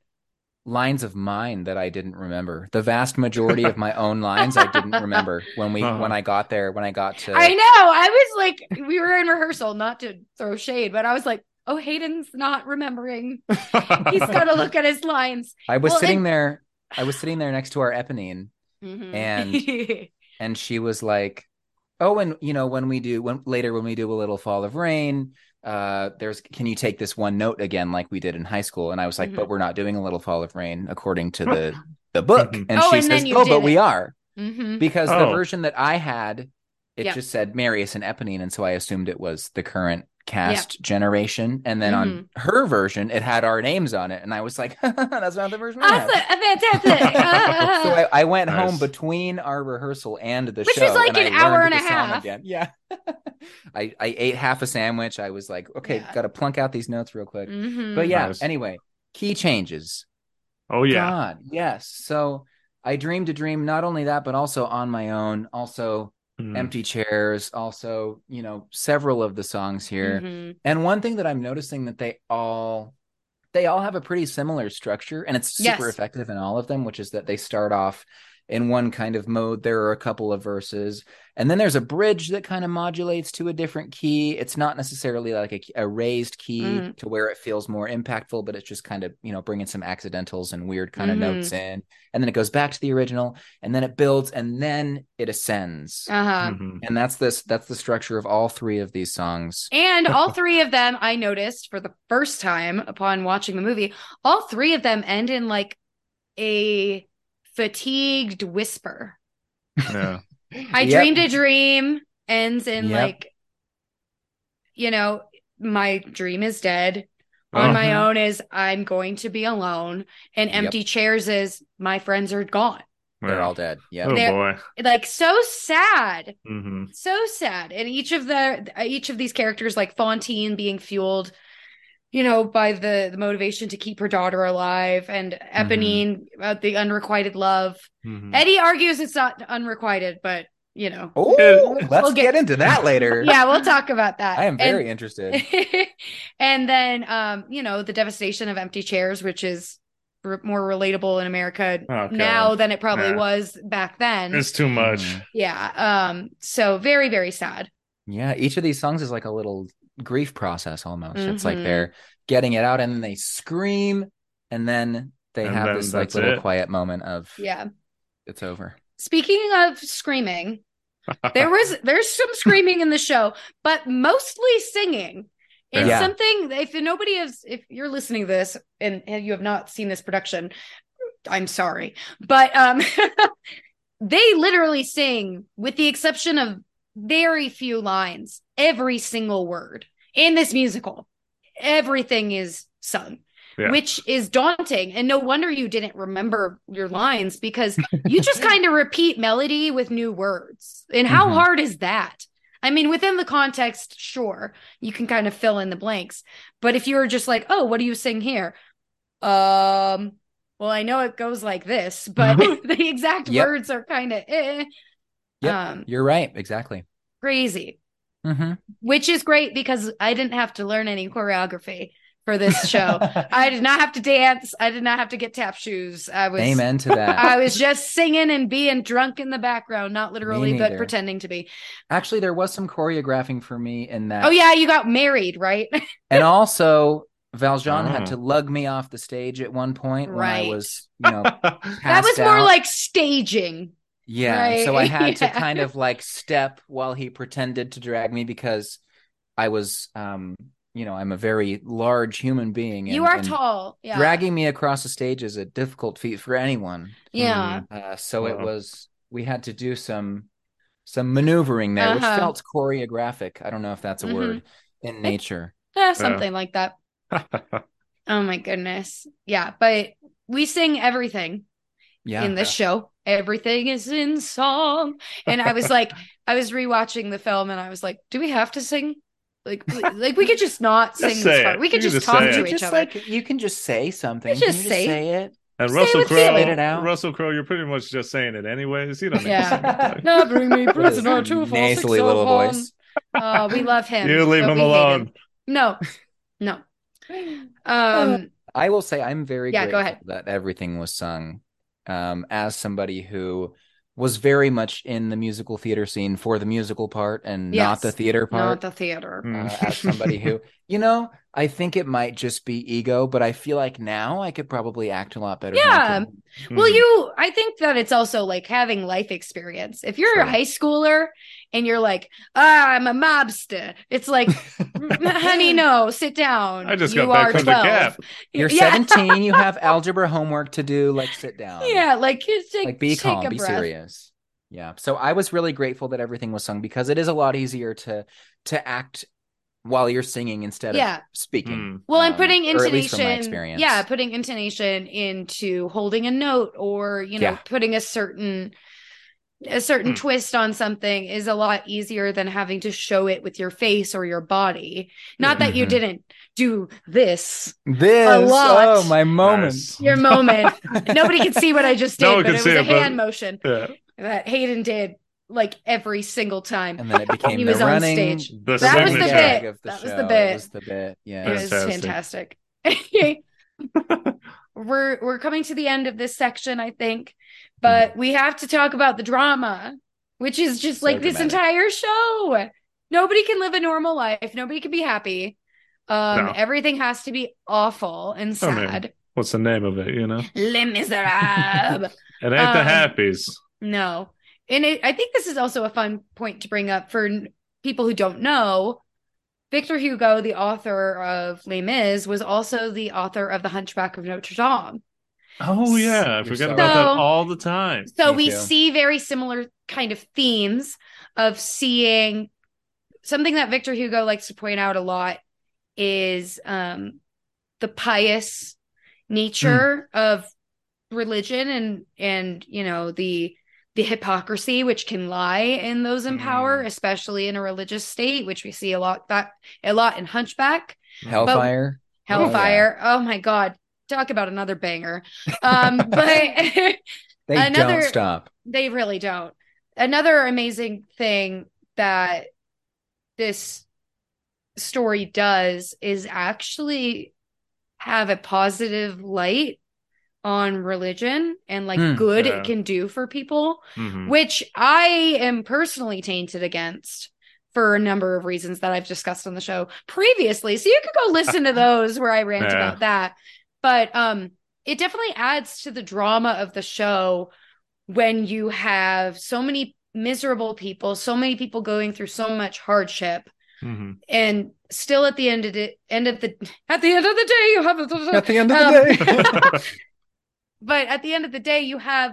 lines of mine that I didn't remember. The vast majority of my own lines I didn't remember when we uh-huh. when I got there, when I got to I know. I was like, we were in rehearsal, not to throw shade, but I was like, oh, Hayden's not remembering. He's gotta look at his lines. I was well, sitting and... there, I was sitting there next to our Eponine mm-hmm. and and she was like, oh, and you know, when we do when later when we do a little Fall of Rain. Uh, there's, can you take this one note again, like we did in high school? And I was like, mm-hmm. but we're not doing a little Fall of Rain according to the, the book. And oh, she and says, oh, but it. we are mm-hmm. because oh. the version that I had, it yeah. just said Marius and Eponine. And so I assumed it was the current cast yeah. generation. And then mm-hmm. on her version, it had our names on it. And I was like, that's not the version. Awesome. Fantastic. So I, I went nice. home between our rehearsal and the Which show. Which was like an I hour and a half. Again. Yeah. I, I ate half a sandwich. I was like, okay, yeah. got to plunk out these notes real quick. Mm-hmm. But yeah, nice. anyway, key changes. Oh, yeah. God, yes. So I dreamed a dream, not only that, but also On My Own, also mm. Empty Chairs, also, you know, several of the songs here. Mm-hmm. And one thing that I'm noticing that they all, they all have a pretty similar structure, and it's super yes. effective in all of them, which is that they start off in one kind of mode. There are a couple of verses, and then there's a bridge that kind of modulates to a different key. It's not necessarily like a, a raised key mm-hmm. to where it feels more impactful, but it's just kind of, you know, bringing some accidentals and weird kind mm-hmm. of notes in, and then it goes back to the original, and then it builds, and then it ascends. Uh-huh. Mm-hmm. And that's this, that's the structure of all three of these songs. And all three of them, I noticed for the first time upon watching the movie, all three of them end in like a fatigued whisper. Yeah. I yep. dreamed a dream ends in yep. like, you know, my dream is dead. Uh-huh. On My Own is I'm going to be alone, and Empty yep. Chairs is my friends are gone. They're all dead. Yeah. Oh boy. Like so sad. Mm-hmm. So sad. And each of the each of these characters, like Fantine being fueled, you know, by the, the motivation to keep her daughter alive, and Eponine mm-hmm. about the unrequited love. Mm-hmm. Eddie argues it's not unrequited, but, you know. Oh, let's we'll get, get into that later. Yeah, we'll talk about that. I am very and, interested. And then, um, you know, the devastation of Empty Chairs, which is r- more relatable in America oh, now than it probably yeah. was back then. It's too much. Yeah. Um. So very, very sad. Yeah. Each of these songs is like a little grief process almost. Mm-hmm. It's like they're getting it out, and then they scream, and then they and have then this like little it. quiet moment of yeah, it's over. Speaking of screaming, there was there's some screaming in the show, but mostly singing. It's yeah. something. If nobody is, if you're listening to this and you have not seen this production, I'm sorry, but um, they literally sing, with the exception of very few lines, every single word in this musical. Everything is sung, yeah. which is daunting. And no wonder you didn't remember your lines, because you just kind of repeat melody with new words. And how mm-hmm. hard is that? I mean, within the context, sure, you can kind of fill in the blanks. But if you're just like, oh, what do you sing here? Um, well, I know it goes like this, but the exact yep. words are kind of eh. Yeah, um, you're right. Exactly. Crazy. Mm-hmm. Which is great, because I didn't have to learn any choreography for this show. I did not have to dance. I did not have to get tap shoes. I was amen to that. I was just singing and being drunk in the background, not literally, but pretending to be. Actually, there was some choreographing for me in that. Oh yeah, you got married, right? And also, Valjean oh. had to lug me off the stage at one point when right. I was, you know, that was more out. like staging. Yeah, right. So I had yeah. to kind of like step while he pretended to drag me, because I was, um, you know, I'm a very large human being. And, you are tall. Yeah. Dragging me across the stage is a difficult feat for anyone. Yeah. Mm-hmm. Uh, so yeah. it was, we had to do some some maneuvering there, uh-huh. which felt choreographic. I don't know if that's a mm-hmm. word in nature. It, yeah, something yeah. like that. Oh my goodness. Yeah, but we sing everything yeah, in this yeah. show. Everything is in song. And I was like, I was rewatching the film, and I was like, do we have to sing? Like, like we could just not sing just this part. It. We could you just talk to each just other. Like, you can just say something. Just, just say, say it. it. And just Russell Crowe, Russell Crowe, you're pretty much just saying it anyways. You don't need yeah. to now bring me prisoner two four six little voice. Uh, we love him. You leave him alone. Him. No, no. Um, I will say I'm very yeah, grateful go ahead. that everything was sung. Um, as somebody who was very much in the musical theater scene for the musical part and yes, not the theater part. Not the theater. Uh, as somebody who, you know, I think it might just be ego, but I feel like now I could probably act a lot better. Yeah. Well, mm-hmm. you, I think that it's also like having life experience. If you're sure. a high schooler and you're like, ah, I'm a mobster. It's like, honey, no, sit down. I just you got back from twelve. The cab. You're yeah. seventeen. You have algebra homework to do. Like, sit down. Yeah. Like, take, like be take calm. Be breath. Serious. Yeah. So I was really grateful that everything was sung, because it is a lot easier to, to act while you're singing instead yeah. of speaking. Mm. Well, and um, putting intonation, yeah, putting intonation into holding a note, or, you know, yeah. putting a certain a certain mm. twist on something is a lot easier than having to show it with your face or your body. Not that mm-hmm. you didn't do this. This. A lot. Oh, my moment. Nice. Your moment. Nobody could see what I just did, no but it was a it, hand but... motion yeah. that Hayden did like every single time. And then it became he was on stage. The that was the bit. The that show. was the bit. It was the bit. Yeah. It fantastic. was fantastic. We're we're coming to the end of this section, I think. But we have to talk about the drama, which is just so like dramatic. This entire show. Nobody can live a normal life. Nobody can be happy. Um, no. Everything has to be awful and sad. I mean, what's the name of it, you know? Les Misérables. It ain't um, the happies. No. And it, I think this is also a fun point to bring up for people who don't know. Victor Hugo, the author of Les Mis, was also the author of The Hunchback of Notre Dame. Oh, yeah. I forget so, about that all the time. So Me we too. see very similar kind of themes of seeing something that Victor Hugo likes to point out a lot is um, the pious nature mm. of religion and, and, you know, the the hypocrisy, which can lie in those in mm. power, especially in a religious state, which we see a lot, that, a lot in Hunchback. Hellfire. But, hellfire. Oh, yeah. Oh, my God. Talk about another banger. Um, but they another, don't stop. They really don't. Another amazing thing that this story does is actually have a positive light on religion and like mm, good yeah. it can do for people, mm-hmm. which I am personally tainted against for a number of reasons that I've discussed on the show previously. So you could go listen to those where I rant yeah. about that. But um, it definitely adds to the drama of the show when you have so many miserable people, so many people going through so much hardship, mm-hmm. and still at the end of the end of the at the end of the day you have at the end of the um, day. But at the end of the day, you have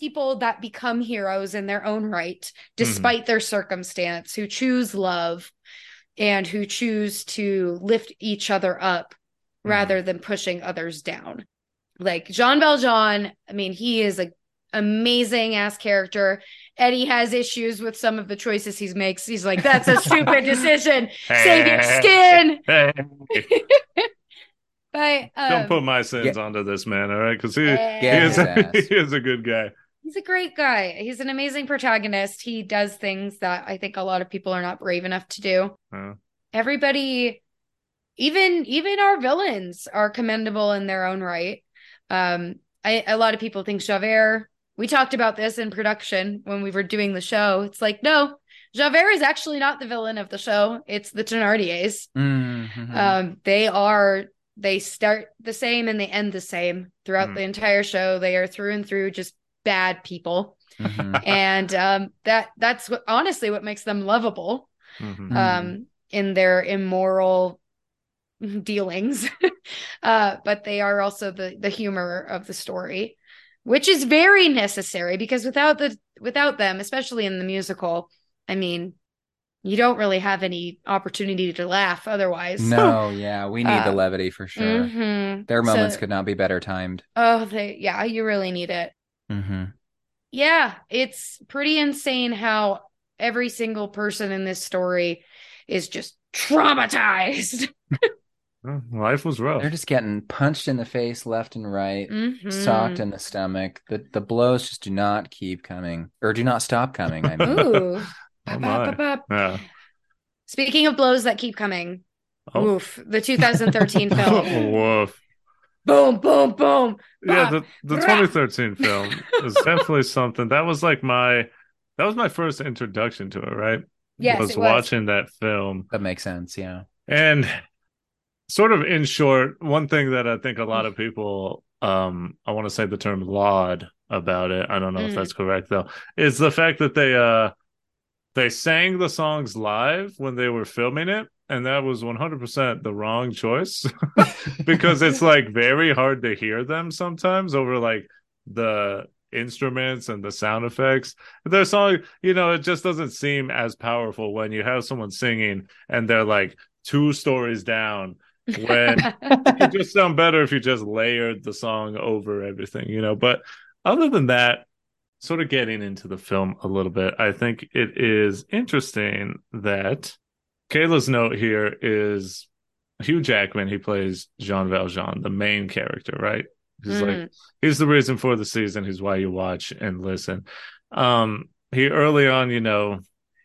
people that become heroes in their own right, despite mm-hmm. their circumstance, who choose love and who choose to lift each other up. Rather than pushing others down. Like Jean Valjean, I mean, he is an amazing ass character. Eddie has issues with some of the choices he makes. He's like, that's a stupid decision. Save your skin. But um, don't put my sins yeah. onto this man, all right? Because he, yeah. he, is a, he is a good guy. He's a great guy. He's an amazing protagonist. He does things that I think a lot of people are not brave enough to do. Huh. Everybody... Even even our villains are commendable in their own right. Um, I, a lot of people think Javert, we talked about this in production when we were doing the show. It's like, no, Javert is actually not the villain of the show. It's the Thénardiers. Mm-hmm. Um, they are, they start the same and they end the same throughout mm. the entire show. They are through and through just bad people. Mm-hmm. And um, that that's what, honestly what makes them lovable mm-hmm. um, in their immoral dealings uh but they are also the the humor of the story, which is very necessary because without the without them, especially in the musical, I mean, you don't really have any opportunity to laugh otherwise. No yeah we need uh, the levity for sure. Mm-hmm. Their moments so, could not be better timed. Oh they, yeah you really need it. Mm-hmm. Yeah it's pretty insane how every single person in this story is just traumatized. Life was rough. They're just getting punched in the face left and right, mm-hmm. socked in the stomach. The the blows just do not keep coming, or do not stop coming. I mean. Ooh. Bop, oh bop, bop, bop. Yeah. Speaking of blows that keep coming, oh. oof, the two thousand thirteen film. Woof. Boom, boom, boom. Yeah, the, the twenty thirteen film is definitely something. That was like my, that was my first introduction to it, right? Yes, was, it was watching that film. That makes sense, yeah. And... Sort of in short, one thing that I think a lot of people, um, I want to say the term laud about it. I don't know mm. if that's correct though. Is the fact that they uh, they sang the songs live when they were filming it, and that was one hundred percent the wrong choice because it's like very hard to hear them sometimes over like the instruments and the sound effects. Their song, you know, it just doesn't seem as powerful when you have someone singing and they're like two stories down. When it just sound better if you just layered the song over everything, you know. But other than that, sort of getting into the film a little bit, I think it is interesting that Kayla's note here is Hugh Jackman, he plays Jean Valjean, the main character, right? He's mm. like, he's the reason for the season. He's why you watch and listen. Um, he early on, you know,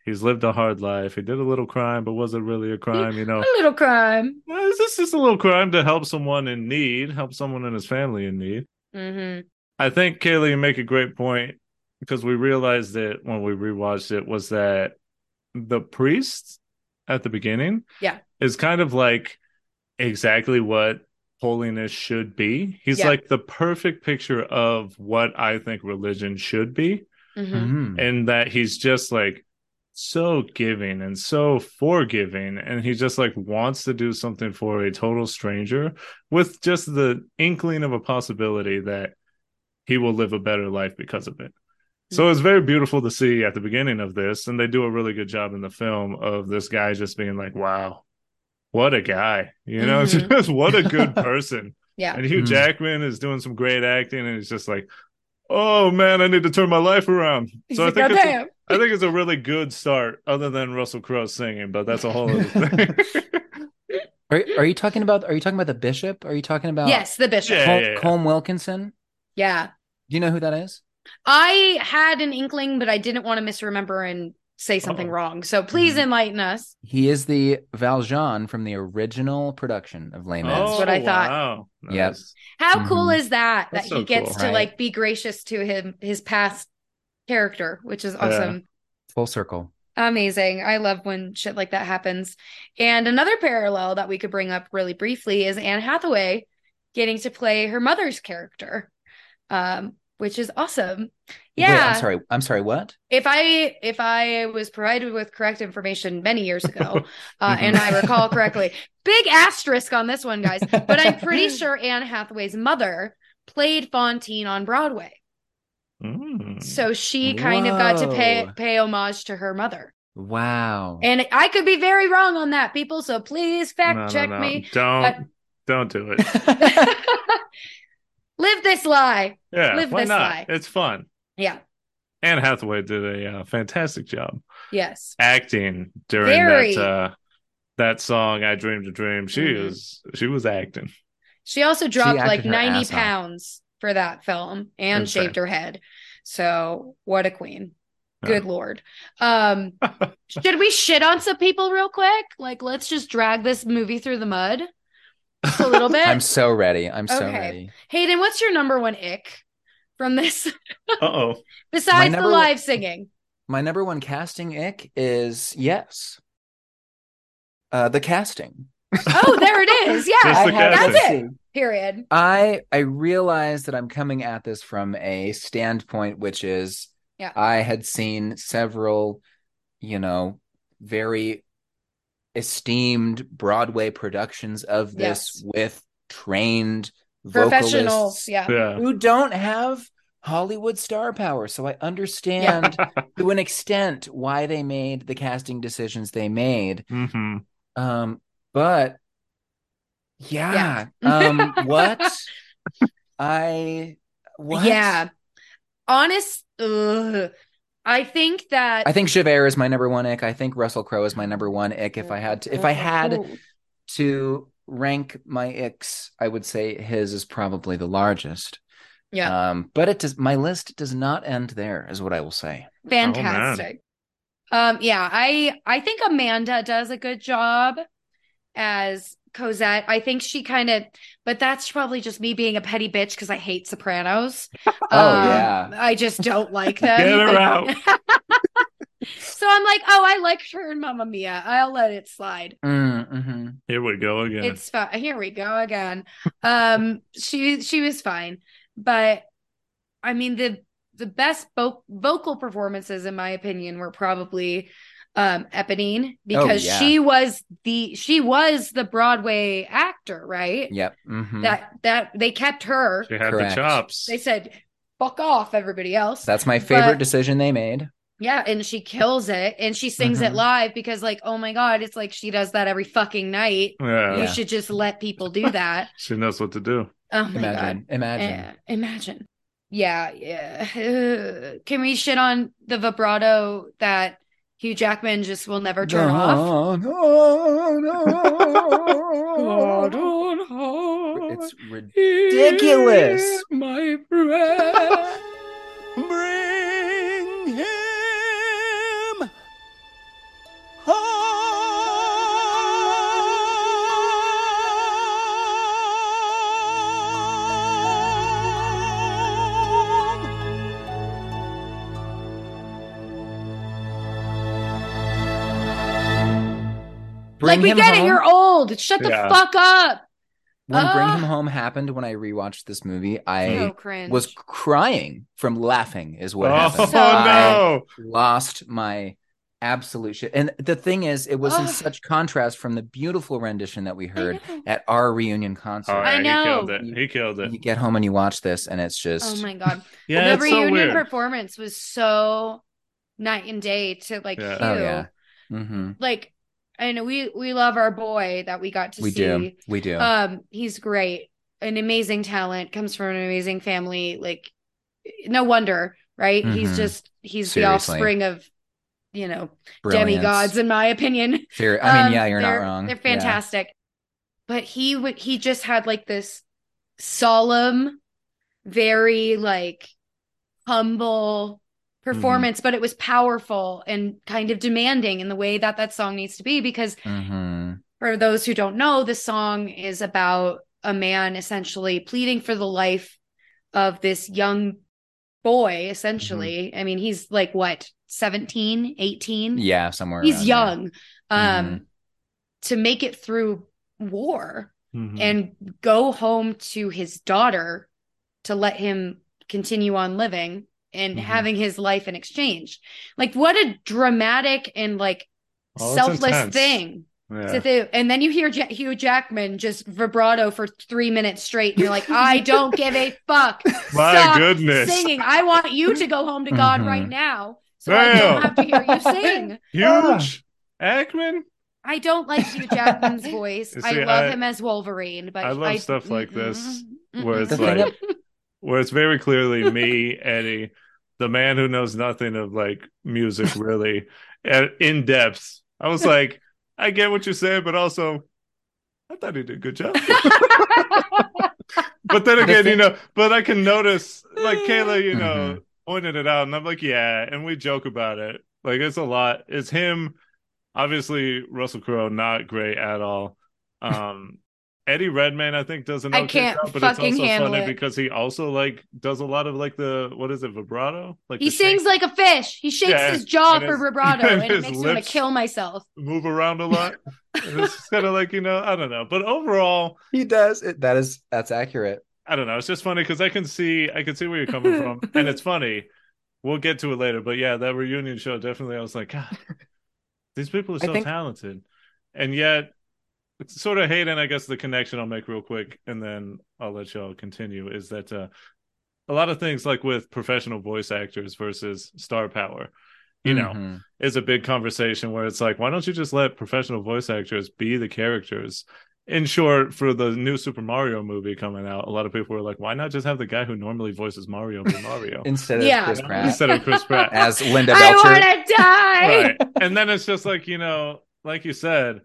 he's lived a hard life. He did a little crime, but was it really a crime? You know, a little crime. Well, is this just a little crime to help someone in need, help someone in his family in need? Mm-hmm. I think, Kayla, you make a great point, because we realized it when we rewatched it, was that the priest at the beginning yeah. is kind of like exactly what holiness should be. He's yeah. like the perfect picture of what I think religion should be. Mm-hmm. Mm-hmm. And that he's just like so giving and so forgiving. And he just like wants to do something for a total stranger with just the inkling of a possibility that he will live a better life because of it. So it's very beautiful to see at the beginning of this, and they do a really good job in the film of this guy just being like, wow, what a guy, you know, mm-hmm. just what a good person. yeah. And Hugh mm-hmm. Jackman is doing some great acting, and it's just like, oh man, I need to turn my life around. He's so like, I think, it's a, I think it's a really good start, other than Russell Crowe singing, but that's a whole other thing. are, are you talking about, are you talking about the bishop? Are you talking about? Yes, the bishop. Yeah, Col- yeah, yeah. Colm Wilkinson. Yeah. Do you know who that is? I had an inkling, but I didn't want to misremember and say something oh. wrong. So please mm-hmm. enlighten us. He is the Valjean from the original production of Les Mis. Oh, that's what I thought. Wow. Nice. Yes. How mm-hmm. cool is that? That's that so he gets cool, to right? like be gracious to him, his past character, which is awesome. Yeah. Full circle. Amazing. I love when shit like that happens. And another parallel that we could bring up really briefly is Anne Hathaway getting to play her mother's character. Um, Which is awesome. Yeah. Wait, I'm sorry. I'm sorry. What? If I if I was provided with correct information many years ago, uh, and I recall correctly, big asterisk on this one, guys. But I'm pretty sure Anne Hathaway's mother played Fontaine on Broadway. Mm. So she kind Whoa. of got to pay pay homage to her mother. Wow. And I could be very wrong on that, people. So please fact no, check no, no. me. Don't uh, don't do it. Live this lie. Yeah, Live why this not? Lie. It's fun. Yeah. Anne Hathaway did a uh, fantastic job. Yes. Acting during Very. that uh, that song, I Dreamed a Dream. She mm-hmm. was she was acting. She also dropped she like ninety pounds off. for that film and Insane. shaved her head. So what a queen. Good yeah. Lord. Um, should we shit on some people real quick? Like, let's just drag this movie through the mud. Just a little bit. I'm so ready. I'm so okay. ready. Hayden, what's your number one ick from this? Uh-oh. Besides the live one, singing. My number one casting ick is yes. Uh, the casting. Oh, there it is. Yeah. I have, that's it. Period. I I realize that I'm coming at this from a standpoint, which is yeah. I had seen several, you know, very esteemed Broadway productions of this yes. with trained professionals vocalists yeah. Yeah. who don't have Hollywood star power. So I understand yeah. to an extent why they made the casting decisions they made. Mm-hmm. Um, but yeah, yeah. um, what I what yeah, honest. Ugh. I think that I think Javert is my number one ick. I think Russell Crowe is my number one ick. If I had to, if I had to rank my icks, I would say his is probably the largest. Yeah. Um, but it does. My list does not end there, is what I will say. Fantastic. Oh, um. Yeah. I I think Amanda does a good job as Cosette. I think she kind of, but that's probably just me being a petty bitch because I hate Sopranos. Oh um, yeah, I just don't like them. Get her out. So I'm like, oh, I liked her in Mama Mia. I'll let it slide. Mm-hmm. Here we go again. It's fine. Here we go again. Um, she she was fine, but I mean the the best bo- vocal performances, in my opinion, were probably. Um, Eponine, because oh, yeah. she was the she was the Broadway actor, right? Yep. Mm-hmm. That that they kept her. She had Correct. the chops. They said, "Fuck off, everybody else." That's my favorite but, decision they made. Yeah, and she kills it, and she sings mm-hmm. it live because, like, oh my god, it's like she does that every fucking night. Yeah. You yeah. should just let people do that. She knows what to do. Oh my Imagine. god! Imagine. Uh, imagine. yeah, yeah. Can we shit on the vibrato that Hugh Jackman just will never turn no, off? No, no, no. It's ridiculous. My breath. Bring him home. Bring like we him get home? It, you're old. Shut the yeah. fuck up. When uh, Bring Him Home happened, when I rewatched this movie, I so was crying from laughing is what oh, happened. So I no. lost my absolute shit. And the thing is, it was oh. in such contrast from the beautiful rendition that we heard at our reunion concert. Oh, yeah, I know. He killed it. You, he killed it. You get home and you watch this and it's just... Oh my God. yeah, well, the reunion so performance was so night and day to like yeah. Hugh. Oh, yeah. Mm-hmm. Like... And we, we love our boy that we got to we see. We do. We do. Um, he's great. An amazing talent. Comes from an amazing family. Like, no wonder, right? Mm-hmm. He's just, he's Seriously. the offspring of, you know, Brilliance. demigods, in my opinion. Sure. I mean, um, yeah, you're not wrong. They're fantastic. Yeah. But he would, he just had like this solemn, very like humble performance, mm-hmm. but it was powerful and kind of demanding in the way that that song needs to be, because mm-hmm. for those who don't know, the song is about a man essentially pleading for the life of this young boy, essentially. Mm-hmm. I mean, he's like, what, seventeen, eighteen? Yeah, somewhere. He's young. Um, mm-hmm. to make it through war mm-hmm. and go home to his daughter to let him continue on living. And mm-hmm. having his life in exchange. Like, what a dramatic and like oh, selfless thing. Yeah. So they, and then you hear J- Hugh Jackman just vibrato for three minutes straight. And you're like, I don't give a fuck. My Stop goodness. Singing. I want you to go home to God mm-hmm. right now. So Damn. I don't have to hear you sing. Huge oh. Jackman. I don't like Hugh Jackman's voice. See, I love I, him as Wolverine. But I love I, stuff I, like mm-hmm, this mm-hmm. where it's like, where it's very clearly me, Eddie, the man who knows nothing of like music really in depth. I was like, I get what you're saying, but also I thought he did a good job. But then again, you know, but I can notice like Kayla, you know, mm-hmm. pointed it out and I'm like, yeah. And we joke about it. Like it's a lot. It's him. Obviously Russell Crowe, not great at all. Um, Eddie Redmayne, I think, does an okay I can't job, but it's also funny it. because he also like does a lot of like the what is it, vibrato? Like he sings shake. like a fish. He shakes yeah, his jaw for his, vibrato, and, and it makes me want to kill myself. Move around a lot. It's kind of like, you know, I don't know, but overall, he does it. That is that's accurate. I don't know. It's just funny because I can see I can see where you're coming from, and it's funny. We'll get to it later, but yeah, that reunion show definitely. I was like, God, these people are so think... talented, and yet. It's sort of Hayden, I guess the connection I'll make real quick and then I'll let y'all continue is that uh, a lot of things like with professional voice actors versus star power, you mm-hmm. know, is a big conversation where it's like, why don't you just let professional voice actors be the characters? In short, for the new Super Mario movie coming out, a lot of people were like, why not just have the guy who normally voices Mario be Mario? Instead of yeah. Chris Pratt. Instead of Chris Pratt. As Linda Belcher. I want to die! Right. And then it's just like, you know, like you said,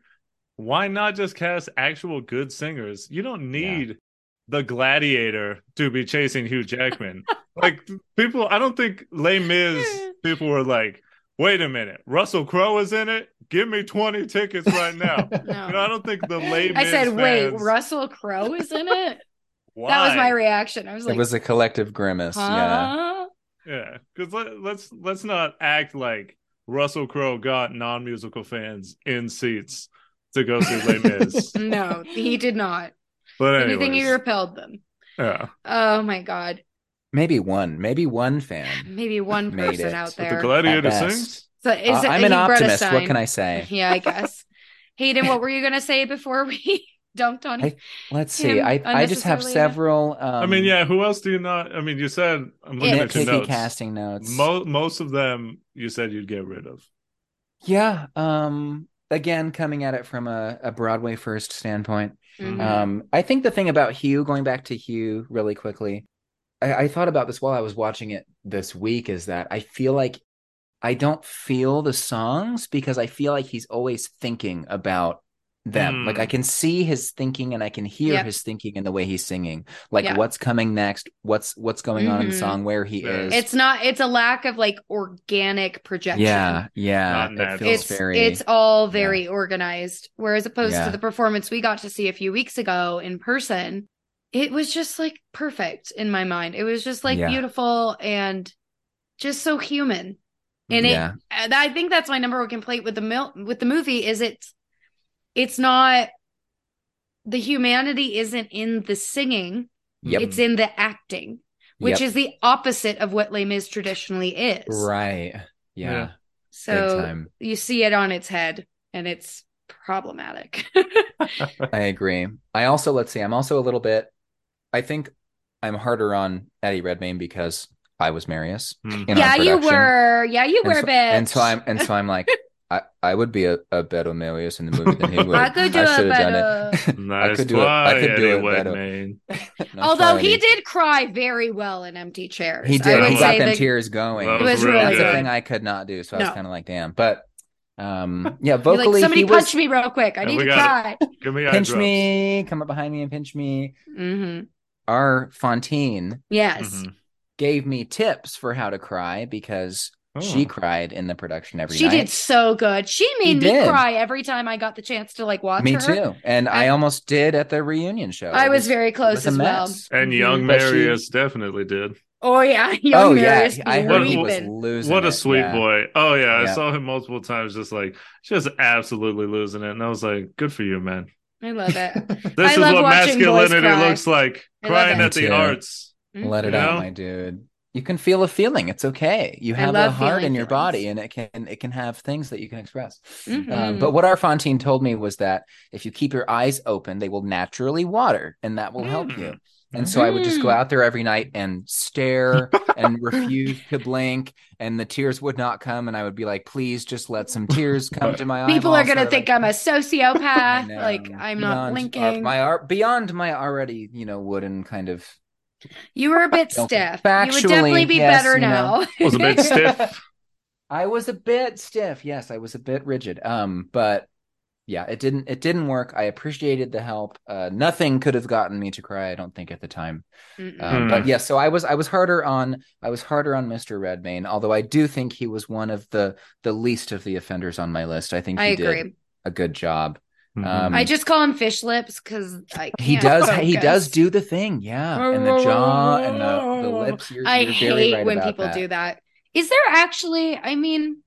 why not just cast actual good singers? You don't need yeah. the gladiator to be chasing Hugh Jackman. Like people, I don't think Les Mis people were like, wait a minute, Russell Crowe is in it? Give me twenty tickets right now. No. You know, I don't think the Les Mis I said, fans... wait, Russell Crowe is in it? Why? That was my reaction. I was like, it was a collective grimace. Huh? Yeah. Yeah. Because let, let's let's not act like Russell Crowe got non-musical fans in seats to go see Les Mis. No, he did not. But anyways. Anything he repelled them. Yeah. Oh my God. Maybe one. Maybe one fan. Maybe one person it. out there. But the gladiator sings? So is uh, it, I'm an optimist. What can I say? Yeah, I guess. Hayden, what were you going to say before we dumped on him? Let's see. I, I just have several. Um, I mean, yeah, who else do you not? I mean, you said. I'm looking at your notes. Casting notes. Mo- most of them you said you'd get rid of. Yeah. Um. Again, coming at it from a, a Broadway first standpoint. Mm-hmm. Um, I think the thing about Hugh, going back to Hugh really quickly, I, I thought about this while I was watching it this week, is that I feel like I don't feel the songs because I feel like he's always thinking about them. Mm. Like I can see his thinking and I can hear yep. his thinking in the way he's singing, like yeah. what's coming next, what's what's going mm-hmm. on in the song, where he yeah. is. It's not, it's a lack of like organic projection. Yeah. Yeah. It feels it's, very, it's all very yeah. organized. Whereas opposed yeah. to the performance we got to see a few weeks ago in person, it was just like perfect in my mind. It was just like yeah. beautiful and just so human. And yeah. it, I think that's my number one complaint with the mil- with the movie is it's it's not the humanity isn't in the singing. Yep. It's in the acting, which yep. is the opposite of what Les Mis traditionally is. Right. Yeah. yeah. So you see it on its head and it's problematic. I agree. I also, let's see, I'm also a little bit, I think I'm harder on Eddie Redmayne because I was Marius. Mm. In yeah, you were. Yeah, you were, so, bitch. And so I'm, and so I'm like, I, I would be a, a better Marius in the movie than he would. I could do I it better. Nice I could do it. I could do anyway, it better. nice Although he did cry very well in Empty Chairs. He did. I he got them the, tears going. That was, it was really that's good. A thing I could not do. So no. I was kind of like, damn. But um, yeah, vocally, like, somebody punch was... me real quick. I need to cry. Give me pinch drops. me. Come up behind me and pinch me. Mm-hmm. Our Fontaine. Yes. Mm-hmm. Gave me tips for how to cry because oh. she cried in the production every she night. She did so good. She made she me did. cry every time I got the chance to like watch me her. Me too. And I, I almost did at the reunion show. I was, was very close as well. And young Marius she, definitely did. Oh yeah, young oh, Marius. Yeah. I heard he was losing What a it. sweet yeah. boy. Oh yeah, I yeah. saw him multiple times just like just absolutely losing it. And I was like, good for you, man. I love it. This I is what masculinity looks like. Crying at the arts. Let it yeah. out, my dude. You can feel a feeling. It's okay. You have a heart in your feelings. body, and it can it can have things that you can express. Mm-hmm. Um, but what our Fontaine told me was that if you keep your eyes open, they will naturally water, and that will help mm-hmm. you. And mm-hmm. so I would just go out there every night and stare and refuse to blink, and the tears would not come. And I would be like, please just let some tears come to my eyes. People are going to think like, I'm a sociopath. Like, I'm beyond, not blinking. Uh, my ar- Beyond my already, you know, wooden kind of. You were a bit stiff. Factually, you would definitely be yes, better now. You know, I was a bit stiff. I was a bit stiff. Yes, I was a bit rigid. Um, but yeah, it didn't. It didn't work. I appreciated the help. Uh, nothing could have gotten me to cry. I don't think at the time. Um, mm. But yeah, so I was. I was harder on. I was harder on Mister Redmayne. Although I do think he was one of the the least of the offenders on my list. I think he I agree. did a good job. Mm-hmm. Um, I just call him fish lips because I can't he does focus. He does do the thing, yeah, and the jaw and the, the lips. You're, I you're very hate right when people that. do that. Is there actually? I mean,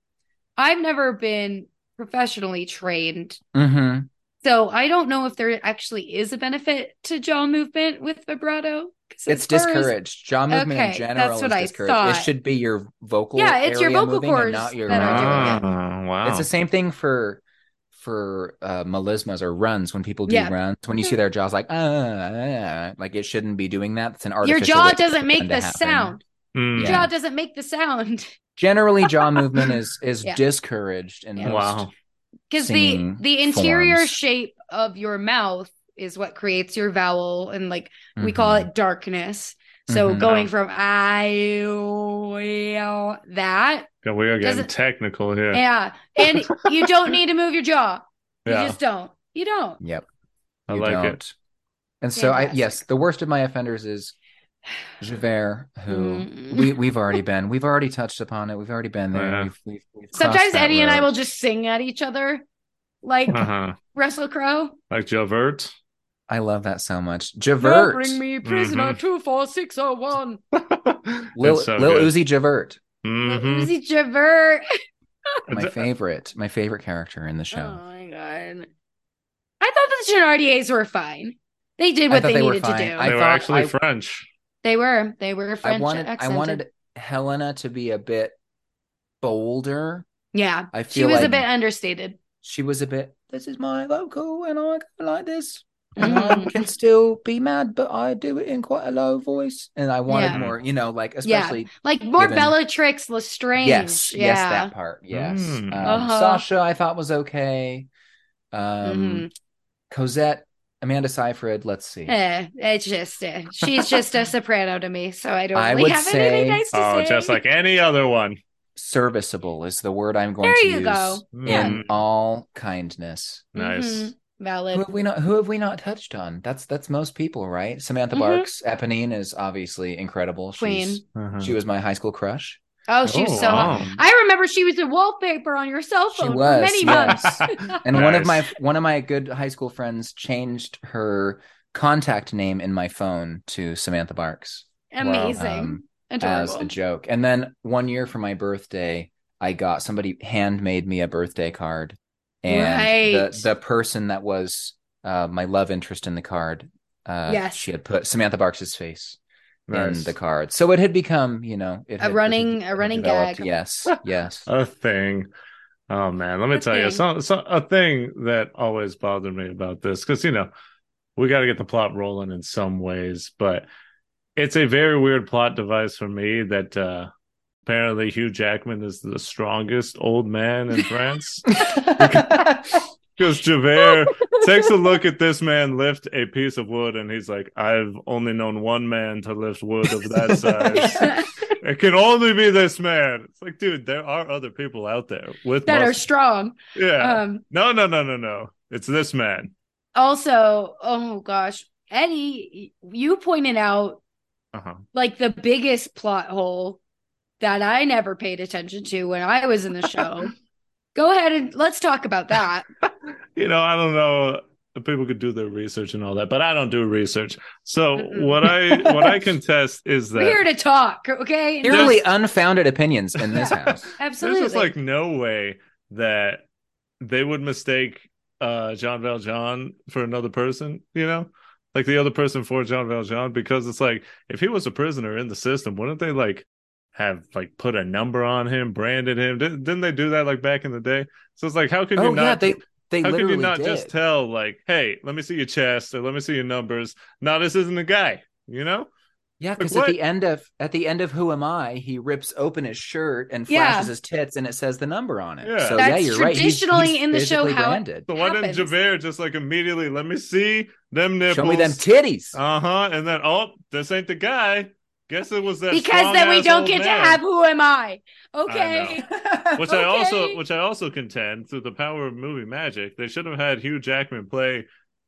I've never been professionally trained, mm-hmm. so I don't know if there actually is a benefit to jaw movement with vibrato. It's discouraged. As... jaw movement okay, in general that's what is discouraged. I thought. It should be your vocal. Yeah, it's area your vocal cords, not your. That are doing it. Oh, wow, it's the same thing for. for uh, melismas or runs when people do yeah. runs, when you see their jaws like, uh, uh, like it shouldn't be doing that. It's an artificial. Your jaw doesn't make the sound. Mm. Your yeah. jaw doesn't make the sound. Generally, jaw movement is is yeah. discouraged in yeah. most wow. Because the, the interior forms. shape of your mouth is what creates your vowel. And like mm-hmm. we call it darkness. So mm-hmm. going from I, well, that. Yeah, we are getting technical here. Yeah. And you don't need to move your jaw. You yeah. just don't. You don't. Yep. I you like don't. it. And so Fantastic. I, yes, the worst of my offenders is Javert, who mm. we, we've already been, we've already touched upon it. We've already been there. Yeah. We've, we've, we've Sometimes Eddie road. and I will just sing at each other like uh-huh. Russell Crowe. Like Javert. I love that so much. Javert. Don't bring me prisoner mm-hmm. two four six oh one. Lil, so Lil Uzi Javert. Mm-hmm. Lil Uzi Javert. my favorite. My favorite character in the show. Oh my God. I thought the Thénardiers were fine. They did what they, they needed to do. They I were actually I, French. They were. They were French. I wanted, I wanted Helena to be a bit bolder. Yeah. I feel she was like a bit understated. She was a bit, this is my local and I go like this. And I can still be mad, but I do it in quite a low voice. And I wanted yeah. more, you know, like especially yeah. like more given... Bellatrix Lestrange. Yes, yeah. yes, that part. Yes, mm. um, uh-huh. Sasha I thought was okay. Um, mm-hmm. Cosette Amanda Seyfried, let's see. Uh, it's just, uh, she's just a soprano to me, so I don't I really have say, anything nice to oh, say. Oh, just like any other one. Serviceable is the word I'm going there to use. Go. In yeah. all kindness. Nice. Mm-hmm. Valid. Who have we not, who have we not touched on? That's that's most people, right? Samantha mm-hmm. Barks. Eponine is obviously incredible. Queen. She's, mm-hmm. She was my high school crush. Oh, she oh, was so wow. hot. I remember she was a wallpaper on your cell phone she was, for many yes. months. And nice. one of my one of my good high school friends changed her contact name in my phone to Samantha Barks. Amazing. Um, Adorable. As a joke. And then one year for my birthday, I got somebody handmade me a birthday card. And right. the, the person that was uh, my love interest in the card, uh, yes. she had put Samantha Barks's face. Nice. In the card, so it had become, you know, it a running, a running gag. Yes, yes, a thing. Oh man, let me a tell thing. you, so, so a thing that always bothered me about this, because you know, we got to get the plot rolling in some ways, but it's a very weird plot device for me that uh, apparently Hugh Jackman is the strongest old man in France. Because Javert takes a look at this man lift a piece of wood, and he's like, I've only known one man to lift wood of that size. It can only be this man. It's like, dude, there are other people out there with that muscle. Are strong. Yeah. Um, no, no, no, no, no. It's this man. Also, oh gosh, Eddie, you pointed out uh-huh. like the biggest plot hole that I never paid attention to when I was in the show. Go ahead and let's talk about that. You know, I don't know. People could do their research and all that, but I don't do research. So Mm-mm. what I what I contest is that we're here to talk, okay? Purely unfounded opinions in this house. Absolutely. There's just like no way that they would mistake uh, Jean Valjean for another person, you know? Like the other person for Jean Valjean, because it's like if he was a prisoner in the system, wouldn't they like have like put a number on him, branded him? Didn't, didn't they do that like back in the day? So it's like, how could you oh, not? Yeah, they, they how could you not did. just tell like, hey, let me see your chest or let me see your numbers? No, this isn't the guy, you know? Yeah, because like, at the end of at the end of Who Am I, he rips open his shirt and flashes yeah. his tits, and it says the number on it. Yeah. So that's yeah, you're right. Traditionally he's, he's in the show, how branded. So why happens. didn't Javert just like immediately let me see them nipples? Show me them titties. Uh huh. And then oh, this ain't the guy. Guess it was that because then we don't get man. to have Who Am I? Okay, I which okay. I also which I also contend through the power of movie magic, they should have had Hugh Jackman play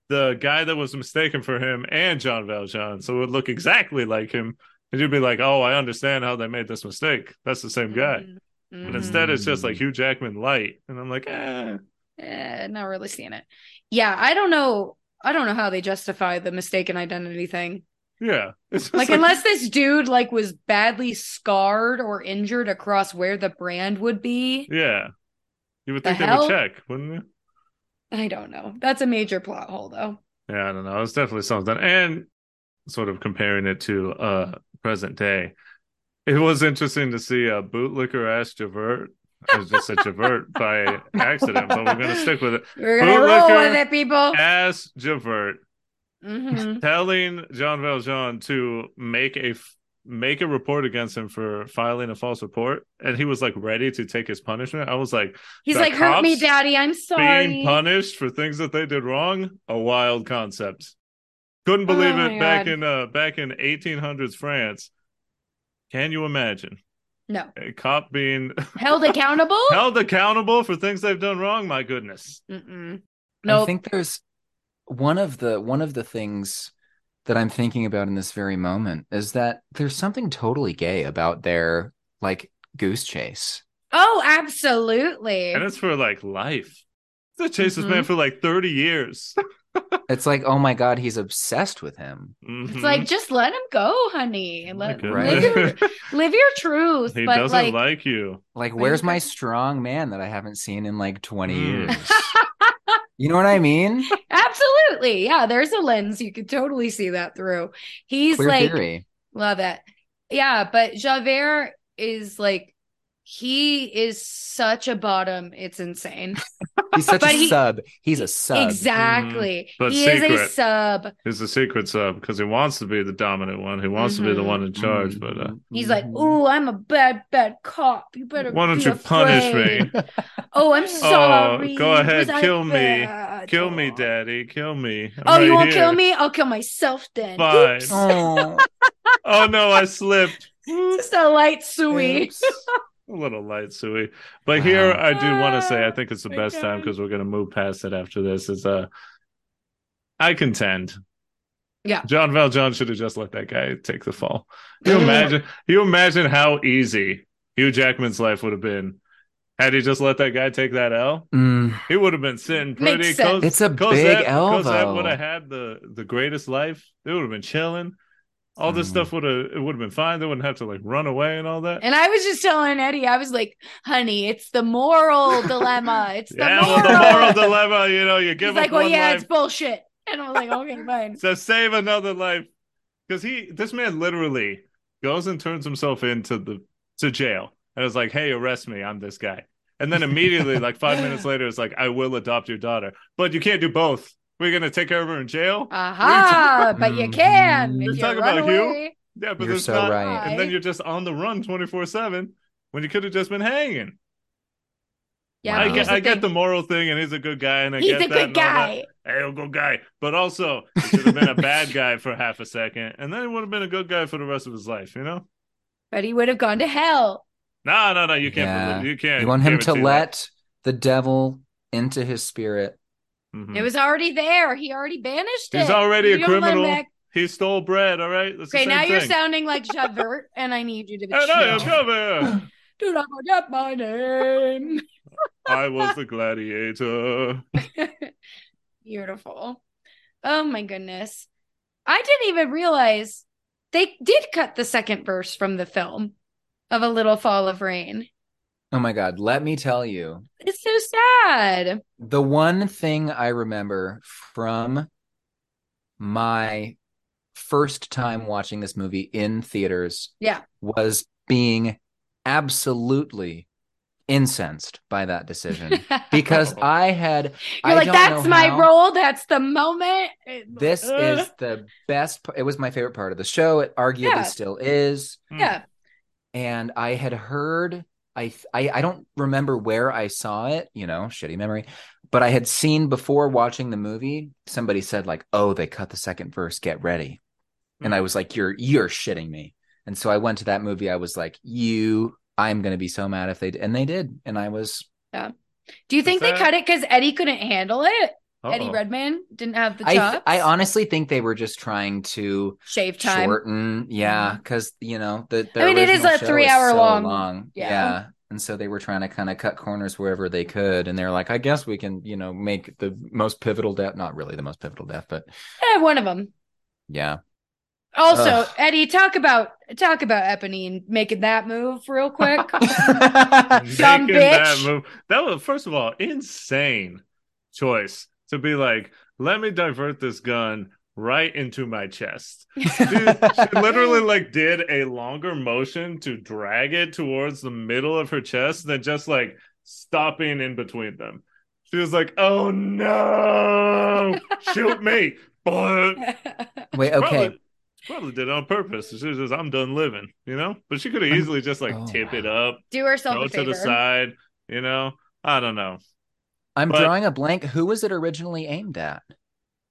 the guy that was mistaken for him and Jean Valjean, so it would look exactly like him, and you'd be like, oh, I understand how they made this mistake. That's the same guy, mm-hmm. but instead it's just like Hugh Jackman light, and I'm like, eh, eh not really seeing it. Yeah, I don't know. I don't know how they justify the mistaken identity thing. Yeah. Like, like unless this dude like was badly scarred or injured across where the brand would be. Yeah. You would think the they hell? would check, wouldn't you? I don't know. That's a major plot hole though. Yeah, I don't know. It's definitely something. And sort of comparing it to uh present day. It was interesting to see a bootlicker ass Javert. I was just such a Javert by accident, but we're gonna stick with it. We're gonna bootlicker roll with it, people. Ass Javert. Mm-hmm. Telling Jean Valjean to make a make a report against him for filing a false report, and he was like ready to take his punishment. I was like, he's like, hurt me, daddy, I'm sorry. Being punished for things that they did wrong, a wild concept. Couldn't believe oh, it back God. in uh, back in eighteen hundreds France. Can you imagine? No, a cop being held accountable, held accountable for things they've done wrong. My goodness. No, nope. I think there's. One of the one of the things that I'm thinking about in this very moment is that there's something totally gay about their like goose chase. Oh, absolutely. And it's for like life. They chase mm-hmm. this man for like thirty years. It's like, oh my God, he's obsessed with him. Mm-hmm. It's like, just let him go, honey. Let, live, your, live your truth. He but doesn't like, like you. Like, where's my strong man that I haven't seen in like twenty years? You know what I mean? Absolutely. Yeah, there's a lens. You could totally see that through. He's Clear like, theory. Love it. Yeah, but Javert is like, he is such a bottom. It's insane. He's such a he, sub. He's a sub. Exactly. Mm, but he secret. is a sub. He's a secret sub because he wants to be the dominant one. He wants mm-hmm. to be the one in charge. Mm-hmm. But uh, he's like, "Ooh, I'm a bad, bad cop. You better. Why don't be you afraid. punish me? Oh, I'm sorry. Oh, go ahead, kill me, bad. kill me, Daddy, kill me. I'm oh, right you won't here. kill me? I'll kill myself then. Fine. Oh. oh no, I slipped. Just a light suey. A little light, Suey. But wow. here I do want to say I think it's the best okay. time because we're going to move past it after this. Is uh, I contend. Yeah, John Valjean should have just let that guy take the fall. You imagine? You imagine how easy Hugh Jackman's life would have been had he just let that guy take that L. Mm. He would have been sitting pretty. Close, it's a Cosette, big L. Cosette would have had the the greatest life. They would have been chilling. All this mm. stuff would have it would have been fine. They wouldn't have to like run away and all that. And I was just telling Eddie, I was like, "Honey, it's the moral dilemma. It's the, yeah, moral. Well, the moral dilemma. You know, you give." He's like, "Well, one yeah, life. It's bullshit." And I was like, "Okay, fine." So save another life because he, this man, literally goes and turns himself into the to jail, and is like, "Hey, arrest me. I'm this guy." And then immediately, like five minutes later, it's like, "I will adopt your daughter, but you can't do both. We're going to take her over in jail." Aha, t- but you can. You're talking about away. Hugh. Yeah, but you're there's so not. Right. And then you're just on the run twenty-four seven when you could have just been hanging. Yeah, wow. I, get, the I get the moral thing, and he's a good guy. And I he's get a that good guy. Hey, a good guy. But also, he should have been a bad guy for half a second. And then he would have been a good guy for the rest of his life, you know? But he would have gone to hell. No, no, no. You can't. Yeah. You can't. You want him to let that. the devil into his spirit. Mm-hmm. It was already there. He already banished it. He's already you a criminal. He stole bread. All right. That's okay. Now thing. You're sounding like Javert, and I need you to be. And I am Javert. Do not forget my name. I was the gladiator. Beautiful. Oh my goodness! I didn't even realize they did cut the second verse from the film of A Little Fall of Rain. Oh my God, let me tell you. It's so sad. The one thing I remember from my first time watching this movie in theaters yeah. was being absolutely incensed by that decision because I had... You're I like, don't that's know my how. role, that's the moment. This Ugh. is the best part. It was my favorite part of the show. It arguably yeah. still is. Yeah. And I had heard... I, I I don't remember where I saw it, you know, shitty memory, but I had seen before watching the movie, somebody said like, "Oh, they cut the second verse, get ready." Mm-hmm. And I was like, you're, you're shitting me. And so I went to that movie. I was like, you, I'm going to be so mad if they did. And they did. And I was. Yeah. Do you think they that... cut it because Eddie couldn't handle it? Uh-oh. Eddie Redmayne didn't have the chops? I, I honestly think they were just trying to shave time, shorten, yeah, because you know the, the I mean it is a three-hour so long, long. Yeah. yeah, and so they were trying to kind of cut corners wherever they could, and they're like, I guess we can, you know, make the most pivotal death—not really the most pivotal death, but eh, one of them. Yeah. Also, Ugh. Eddie, talk about talk about Eponine making that move real quick. Some bitch. That move. That was, first of all, insane choice. To be like, let me divert this gun right into my chest. Dude, she literally like did a longer motion to drag it towards the middle of her chest than just like stopping in between them. She was like, "Oh no, shoot me!" Wait, okay. Probably did it on purpose. She was just, I'm done living, you know. But she could have easily just like oh, tip wow. it up, do herself go a favor. To the side, you know. I don't know. I'm but, drawing a blank. Who was it originally aimed at?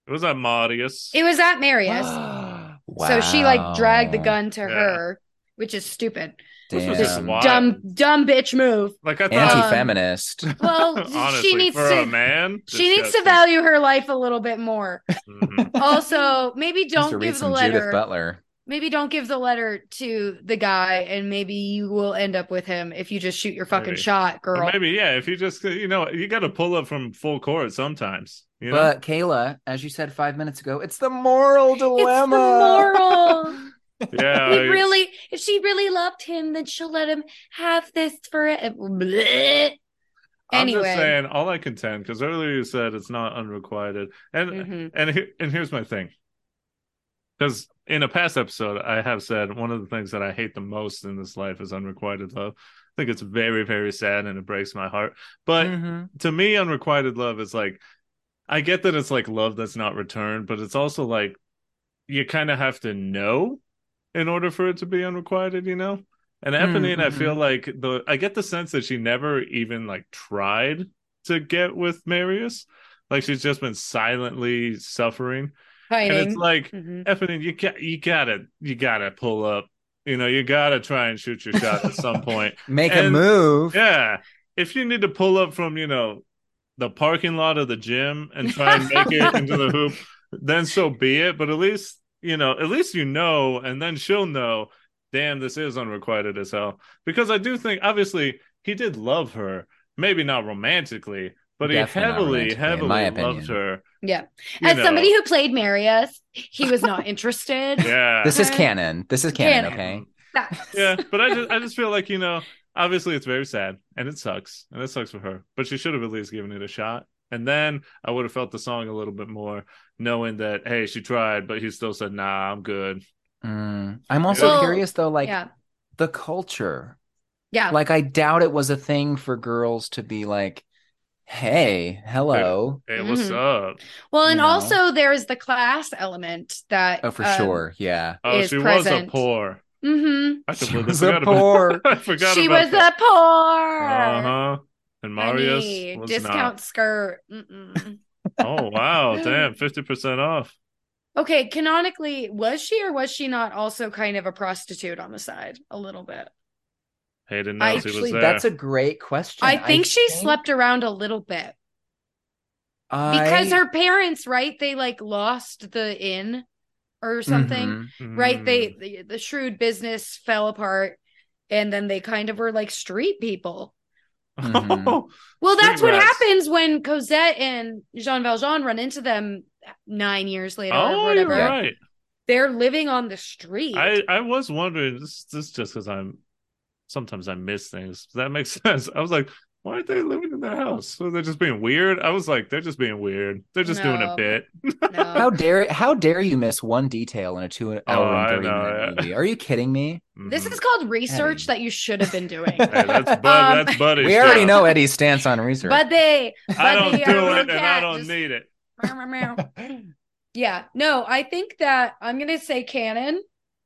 It was at Marius. It was at Marius. Wow. So she like dragged the gun to yeah. her, which is stupid. Damn. This was just dumb, dumb bitch move. Like I thought, anti-feminist. Um, well, honestly, she needs for to. A man, she needs to value her life a little bit more. Mm-hmm. Also, maybe don't give the letter. Judith Butler. Maybe don't give the letter to the guy, and maybe you will end up with him if you just shoot your fucking maybe. shot, girl. Or maybe, yeah. If you just, you know, you got to pull up from full court sometimes. You know? But Kayla, as you said five minutes ago, it's the moral dilemma. It's the moral. yeah. Like, really, if she really loved him, then she'll let him have this for it. Anyway. I'm just saying, all I contend, because earlier you said it's not unrequited, and mm-hmm. and here, and here's my thing. Because in a past episode, I have said one of the things that I hate the most in this life is unrequited love. think it's very, very sad, and it breaks my heart. But mm-hmm. to me, unrequited love is like, I get that it's like love that's not returned, but it's also like you kind of have to know in order for it to be unrequited, you know? And Eponine, mm-hmm. I feel like the I get the sense that she never even like tried to get with Marius. Like she's just been silently suffering. Fighting. And it's like, mm-hmm. Eponine, you got you gotta you gotta pull up. You know, you gotta try and shoot your shot at some point. Make and, a move. Yeah. If you need to pull up from, you know, the parking lot of the gym and try and make it into the hoop, then so be it. But at least, you know, at least you know, and then she'll know, damn, this is unrequited as hell. Because I do think, obviously, he did love her, maybe not romantically, but Definitely he heavily, heavily loved her. Yeah. As know. somebody who played Marius, he was not interested. Yeah. This is canon. This is canon, canon. okay? Yeah, but I just, I just feel like, you know, obviously it's very sad, and it sucks, and it sucks for her, but she should have at least given it a shot. And then I would have felt the song a little bit more, knowing that, hey, she tried, but he still said, nah, I'm good. Mm. I'm also well, curious, though, like, yeah. the culture. Yeah. Like, I doubt it was a thing for girls to be like, hey, hello. Hey, hey what's mm-hmm. up? Well, and you know? also there's the class element that... Oh, for um, sure, yeah. Oh, she present. was a poor... Mm-hmm. I she was a poor. I forgot she about was that. a poor. Uh huh. And Marius Honey, was discount not. skirt. Mm-mm. Oh wow! Damn, fifty percent off. Okay, canonically, was she or was she not also kind of a prostitute on the side a little bit? Hayden knows actually, he was there. That's a great question. I think I she think... slept around a little bit I... because her parents, right? They like lost the inn. Or something, mm-hmm. right? They, they the shrewd business fell apart, and then they kind of were like street people. Mm-hmm. Well, that's street what rats. happens when Cosette and Jean Valjean run into them nine years later. Oh, or whatever. You're right. They're living on the street. I, I was wondering. This this is just because I'm sometimes I miss things. That makes sense. I was like, why aren't they living in their house? Are they just being weird? I was like, they're just being weird. They're just no, doing a bit. No. How dare how dare you miss one detail in a two hour oh, and thirty minute movie? Are you kidding me? Mm-hmm. This is called research Eddie. that you should have been doing. Hey, that's, bud, um, that's buddy We stuff. already know Eddie's stance on research. But they. But I don't they do it and I don't just, need it. Yeah. No, I think that I'm going to say canon.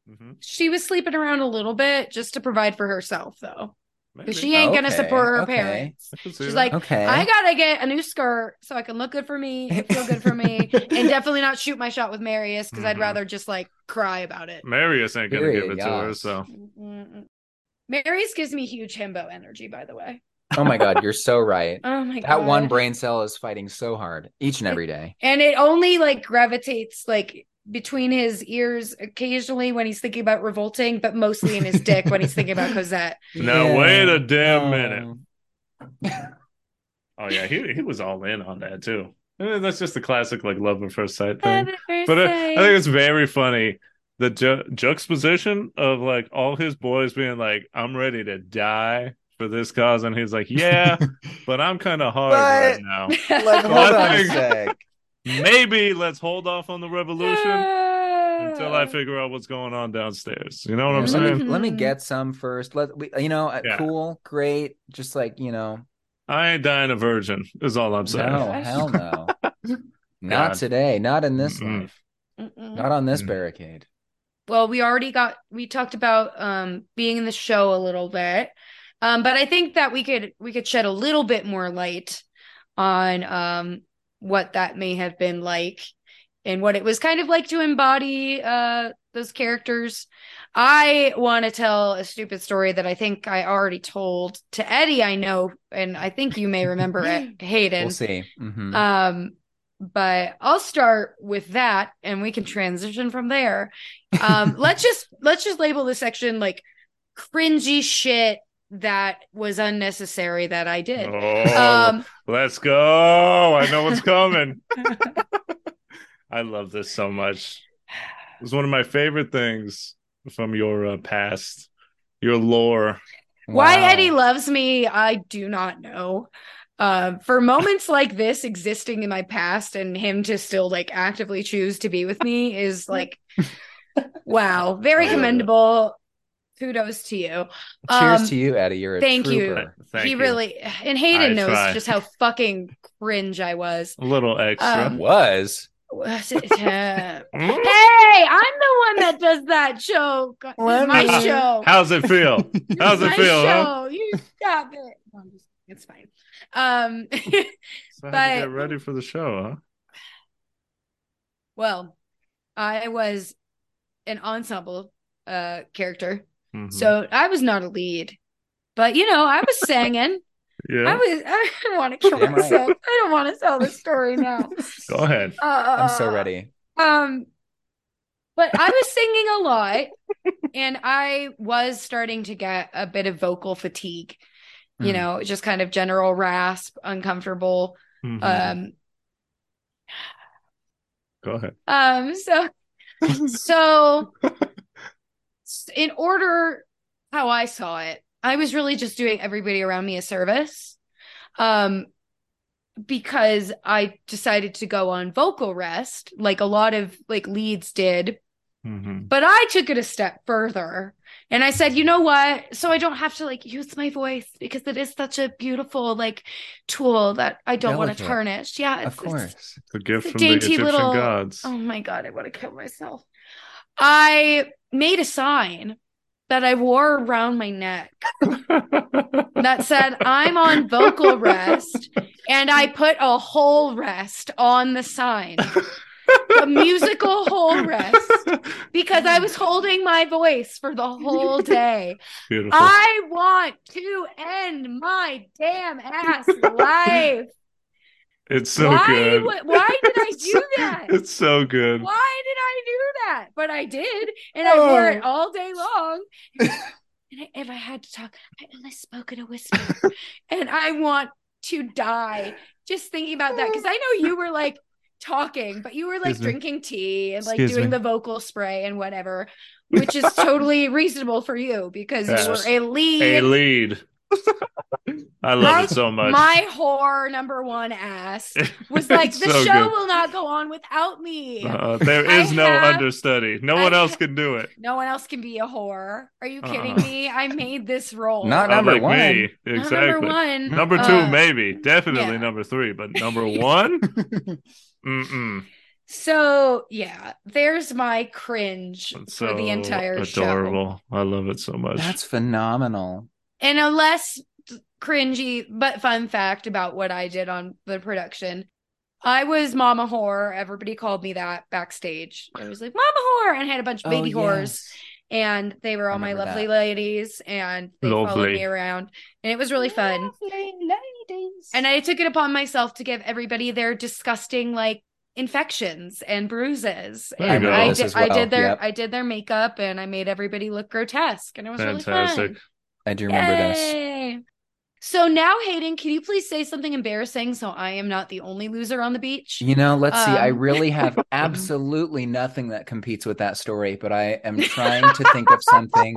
Mm-hmm. She was sleeping around a little bit just to provide for herself, though. Because she ain't okay, gonna support her okay. parents. She's like, okay. I gotta get a new skirt so I can look good for me, and feel good for me, and definitely not shoot my shot with Marius because mm-hmm. I'd rather just like cry about it. Marius ain't gonna Period, give it gosh. to her. So Mm-mm. Marius gives me huge himbo energy, by the way. Oh my god, you're so right. Oh my god, that one brain cell is fighting so hard each and every day, and it only like gravitates like between his ears occasionally when he's thinking about revolting, but mostly in his dick when he's thinking about Cosette. Now yeah. wait a damn um... minute. Oh yeah, he he was all in on that too. That's just the classic like love at first sight thing. First but sight. I think it's very funny the ju- juxtaposition of like all his boys being like, "I'm ready to die for this cause," and he's like, "Yeah, but I'm kind of hard but... right now." Like, hold on a sec. Maybe let's hold off on the revolution yeah. until I figure out what's going on downstairs. You know what I'm let saying? Me, let me get some first. Let we, you know, yeah. cool, great. Just like, you know. I ain't dying a virgin is all I'm saying. No, hell no. Not today. Not in this Mm-mm. life. Mm-mm. Not on this Mm-mm. barricade. Well, we already got, we talked about um, being in the show a little bit. Um, but I think that we could, we could shed a little bit more light on um what that may have been like and what it was kind of like to embody uh, those characters. I want to tell a stupid story that I think I already told to Eddie, I know, and I think you may remember it, Hayden. We'll see. Mm-hmm. Um, but I'll start with that and we can transition from there. Um, let's just let's just label this section like cringy shit that was unnecessary that I did. Oh, um, let's go. I know what's coming. I love this so much. It was one of my favorite things from your uh, past, your lore. Why wow. Eddie loves me, I do not know. Uh, for moments like this existing in my past and him to still like actively choose to be with me is like, wow, very commendable. Kudos to you. Um, Cheers to you, Eddie. You're a thank trooper. You. Thank he you. really and Hayden I knows try. just how fucking cringe I was. A little extra um, was. was it, uh, hey, I'm the one that does that joke. My uh, show. How's it feel? How's it feel? Huh? You stop it. No, I'm just, it's fine. Um, so but how did you get ready for the show, huh? Well, I was an ensemble uh, character. Mm-hmm. So I was not a lead, but you know, I was singing. yeah. I was. I don't want to kill myself. Right. I don't want to tell the story now. Go ahead. Uh, I'm so ready. Um, but I was singing a lot, and I was starting to get a bit of vocal fatigue. You mm. know, just kind of general rasp, uncomfortable. Mm-hmm. Um. Go ahead. Um. So. So. In order, how I saw it, I was really just doing everybody around me a service, um, because I decided to go on vocal rest, like a lot of like leads did. Mm-hmm. But I took it a step further, and I said, you know what? So I don't have to like use my voice, because it is such a beautiful like tool that I don't want to tarnish. Yeah, it's, of course, it's, the gift it's from dainty the Egyptian little, gods. Oh my god, I want to kill myself. I made a sign that I wore around my neck that said, I'm on vocal rest, and I put a whole rest on the sign, a musical whole rest, because I was holding my voice for the whole day. Beautiful. I want to end my damn ass life. It's so why, good. Why, why did I do that? It's so good. Why did I do that? But I did, and I oh. wore it all day long. And I, if I had to talk, I only spoke in a whisper. And I want to die just thinking about that, because I know you were like talking, but you were like Excuse drinking me. tea and like Excuse doing me. the vocal spray and whatever, which is totally reasonable for you, because yes. you were a lead. A lead. I love my, it so much. My whore number one ass was like, the so show good. will not go on without me. Uh, there is I no have, understudy. No I, one else can do it. No one else can be a whore. Are you kidding uh-uh. me? I made this role. Not number like one. Me. Exactly. Not number one. Number two, uh, maybe. Definitely yeah. number three. But number one? Mm-mm. So, yeah, there's my cringe it's for so the entire adorable. show. Adorable. I love it so much. That's phenomenal. And a less cringy but fun fact about what I did on the production. I was Mama Whore. Everybody called me that backstage. I was like, Mama Whore. And I had a bunch of baby oh, yes. whores. And they were all my lovely that. ladies. And they lovely. followed me around. And it was really fun. Lovely ladies. And I took it upon myself to give everybody their disgusting, like, infections and bruises, there and I did, well. I did their yep. I did their makeup, and I made everybody look grotesque, and it was Fantastic. really fun. I do remember Yay. this. So now, Hayden, can you please say something embarrassing so I am not the only loser on the beach? You know, let's um, see. I really have absolutely nothing that competes with that story, but I am trying to think of something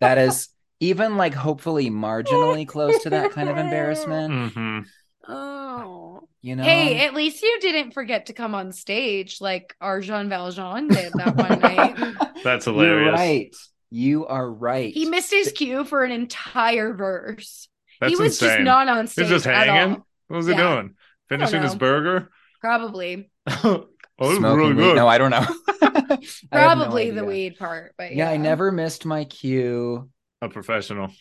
that is even like hopefully marginally close to that kind of embarrassment. Mm-hmm. Oh, you know, hey, at least you didn't forget to come on stage like Arjan Valjean did that one night. That's hilarious. You're right. You are right. He missed his cue for an entire verse. That's he was insane. Just not on stage. He was just hanging. What was he yeah. doing? Finishing his burger? Probably. oh, Smoking really weed. Good. No, I don't know. Probably no the weed part. But yeah. yeah, I never missed my cue. A professional.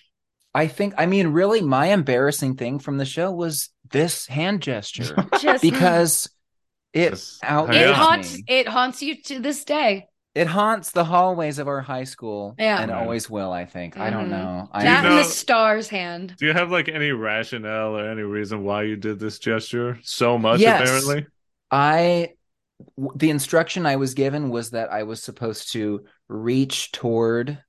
I think, I mean, really, my embarrassing thing from the show was this hand gesture. Just, because it out it haunts me. It haunts you to this day. It haunts the hallways of our high school yeah. and always will, I think. Mm-hmm. I don't know. I that and the star's hand. Do you have like any rationale or any reason why you did this gesture so much, yes. apparently? I, the instruction I was given was that I was supposed to reach toward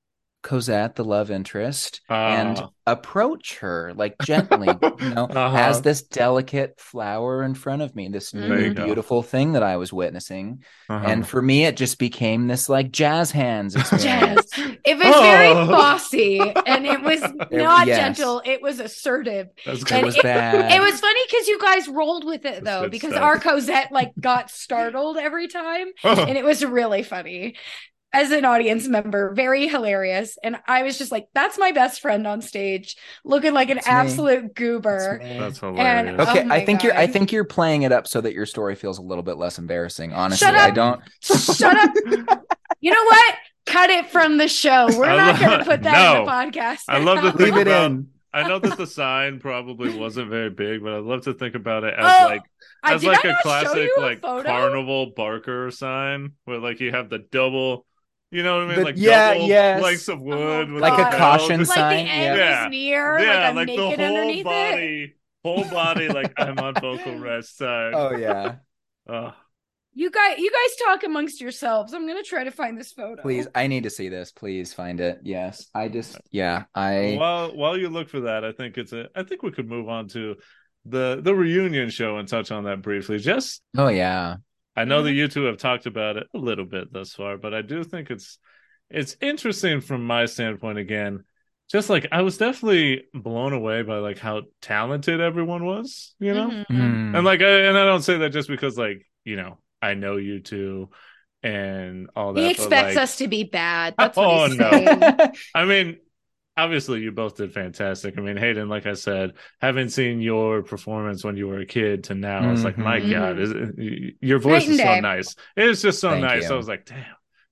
Cosette, the love interest, uh. and approach her like gently, you know, uh-huh. as this delicate flower in front of me, this new beautiful go. thing that I was witnessing. Uh-huh. And for me, it just became this like jazz hands experience. Jazz. It was oh. very bossy, and it was not it, yes. gentle. It was assertive. That's good. It was it, bad. It was funny because you guys rolled with it, though, because stuff. our Cosette like got startled every time, oh. and it was really funny. as an audience member, very hilarious. And I was just like, that's my best friend on stage, looking like an that's absolute me. goober. That's, that's hilarious. And, okay, oh I think God. you're I think you're playing it up so that your story feels a little bit less embarrassing. Honestly, I don't shut up. You know what? Cut it from the show. We're I not going to put that no. in the podcast. I love to leave it in. I know that the sign probably wasn't very big, but I love to think about it as oh, like as did like I a classic a like photo? Carnival Barker sign, where like you have the double, you know what I mean, the, like yeah, double yes. lengths of wood, oh, with like a caution like sign, the end yeah, is near, yeah, like, I'm like naked the whole body, it. whole body, like I'm on vocal rest sign. Oh yeah. uh. You guys, you guys talk amongst yourselves. I'm gonna try to find this photo. Please, I need to see this. Please find it. Yes, I just, yeah, I. While while you look for that, I think it's a. I think we could move on to the the reunion show and touch on that briefly. Just. Oh yeah. I know mm-hmm. that you two have talked about it a little bit thus far, but I do think it's it's interesting from my standpoint. Again, just like I was definitely blown away by like how talented everyone was, you know, mm-hmm. and like, I, and I don't say that just because like you know. I know you two and all that. He expects like, us to be bad. That's oh, what he's saying. No. I mean, obviously you both did fantastic. I mean, Hayden, like I said, having seen your performance when you were a kid to now, mm-hmm. it's like, my God, is it, your voice Night is so day. nice. It is just so Thank nice. So I was like, damn,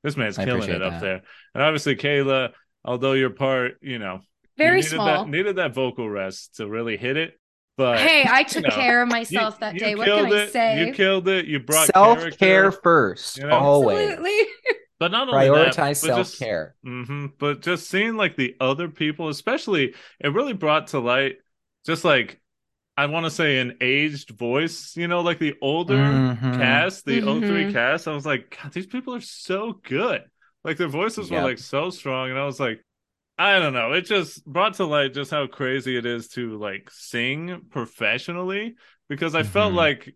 this man's I killing it that. up there. And obviously, Kayla, although your part, you know, very you needed small, that, needed that vocal rest to really hit it. But, hey, I took you know, care of myself you, that day. What can I it, say? You killed it. You brought self care first, you know? Always. Absolutely. But not only prioritize self care. Mm-hmm, but just seeing like the other people, especially, it really brought to light just like I want to say an aged voice. You know, like the older mm-hmm. cast, the mm-hmm. oh three cast. I was like, God, these people are so good. Like their voices yep. were like so strong, and I was like. I don't know. It just brought to light just how crazy it is to like sing professionally, because I mm-hmm. felt like,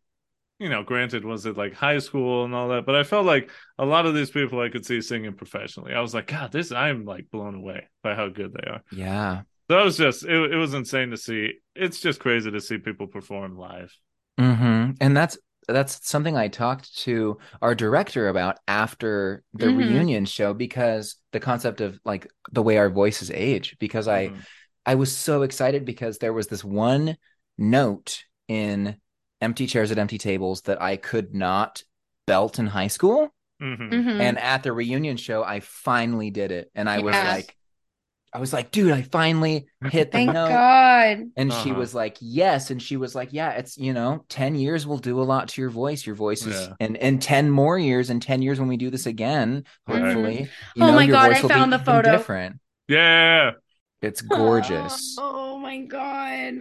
you know, granted, was it like high school and all that, but I felt like a lot of these people I could see singing professionally. I was like, God, this I'm like blown away by how good they are. Yeah. So it was just it, it was insane to see. It's just crazy to see people perform live. Mm-hmm. And that's that's something I talked to our director about after the mm-hmm. reunion show, because the concept of like the way our voices age, because I, mm-hmm. I was so excited because there was this one note in Empty Chairs at Empty Tables that I could not belt in high school. Mm-hmm. Mm-hmm. And at the reunion show, I finally did it. And I yes. was like, I was like, dude, I finally hit the Thank note. God. And uh-huh. she was like, yes. And she was like, yeah, it's, you know, ten years will do a lot to your voice. Your voice is, yeah. and, and ten more years, and ten years when we do this again, hopefully. Mm-hmm. Oh know, my God, I found the photo. Different. Yeah. It's gorgeous. Oh, oh my God.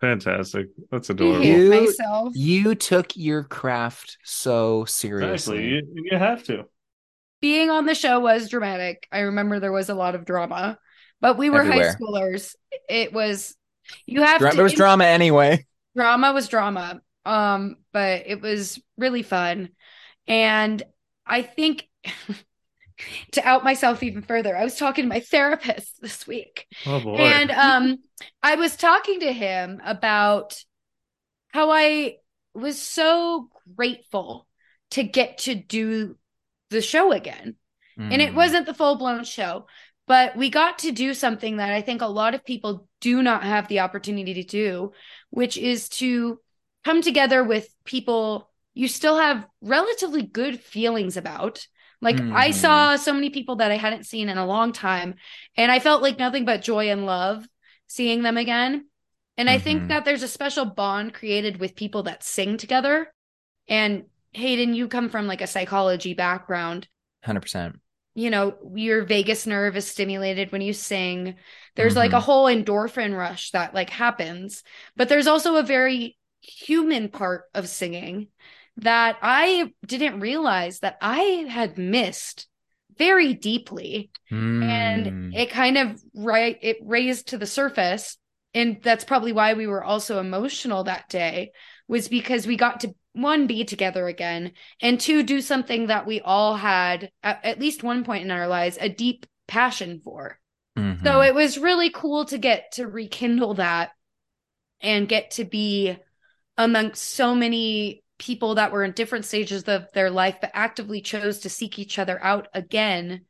Fantastic. That's adorable. You, myself. you took your craft so seriously. Exactly. You, you have to. Being on the show was dramatic. I remember there was a lot of drama, but we were Everywhere. high schoolers. It was, you have Dra- to. It was drama anyway. Drama was drama. Um, but it was really fun. And I think to out myself even further, I was talking to my therapist this week. Oh boy. And um, I was talking to him about how I was so grateful to get to do the show again. Mm. And it wasn't the full-blown show, but we got to do something that I think a lot of people do not have the opportunity to do, which is to come together with people you still have relatively good feelings about. Like mm. I saw so many people that I hadn't seen in a long time, and I felt like nothing but joy and love seeing them again. And mm-hmm. I think that there's a special bond created with people that sing together. And Hayden, you come from like a psychology background. one hundred percent. You know, your vagus nerve is stimulated when you sing. There's mm-hmm. like a whole endorphin rush that like happens. But there's also a very human part of singing that I didn't realize that I had missed very deeply. Mm. And it kind of right it raised to the surface. And that's probably why we were also emotional that day, was because we got to one, be together again, and two, do something that we all had at, at least one point in our lives, a deep passion for. Mm-hmm. So it was really cool to get to rekindle that and get to be amongst so many people that were in different stages of their life, but actively chose to seek each other out again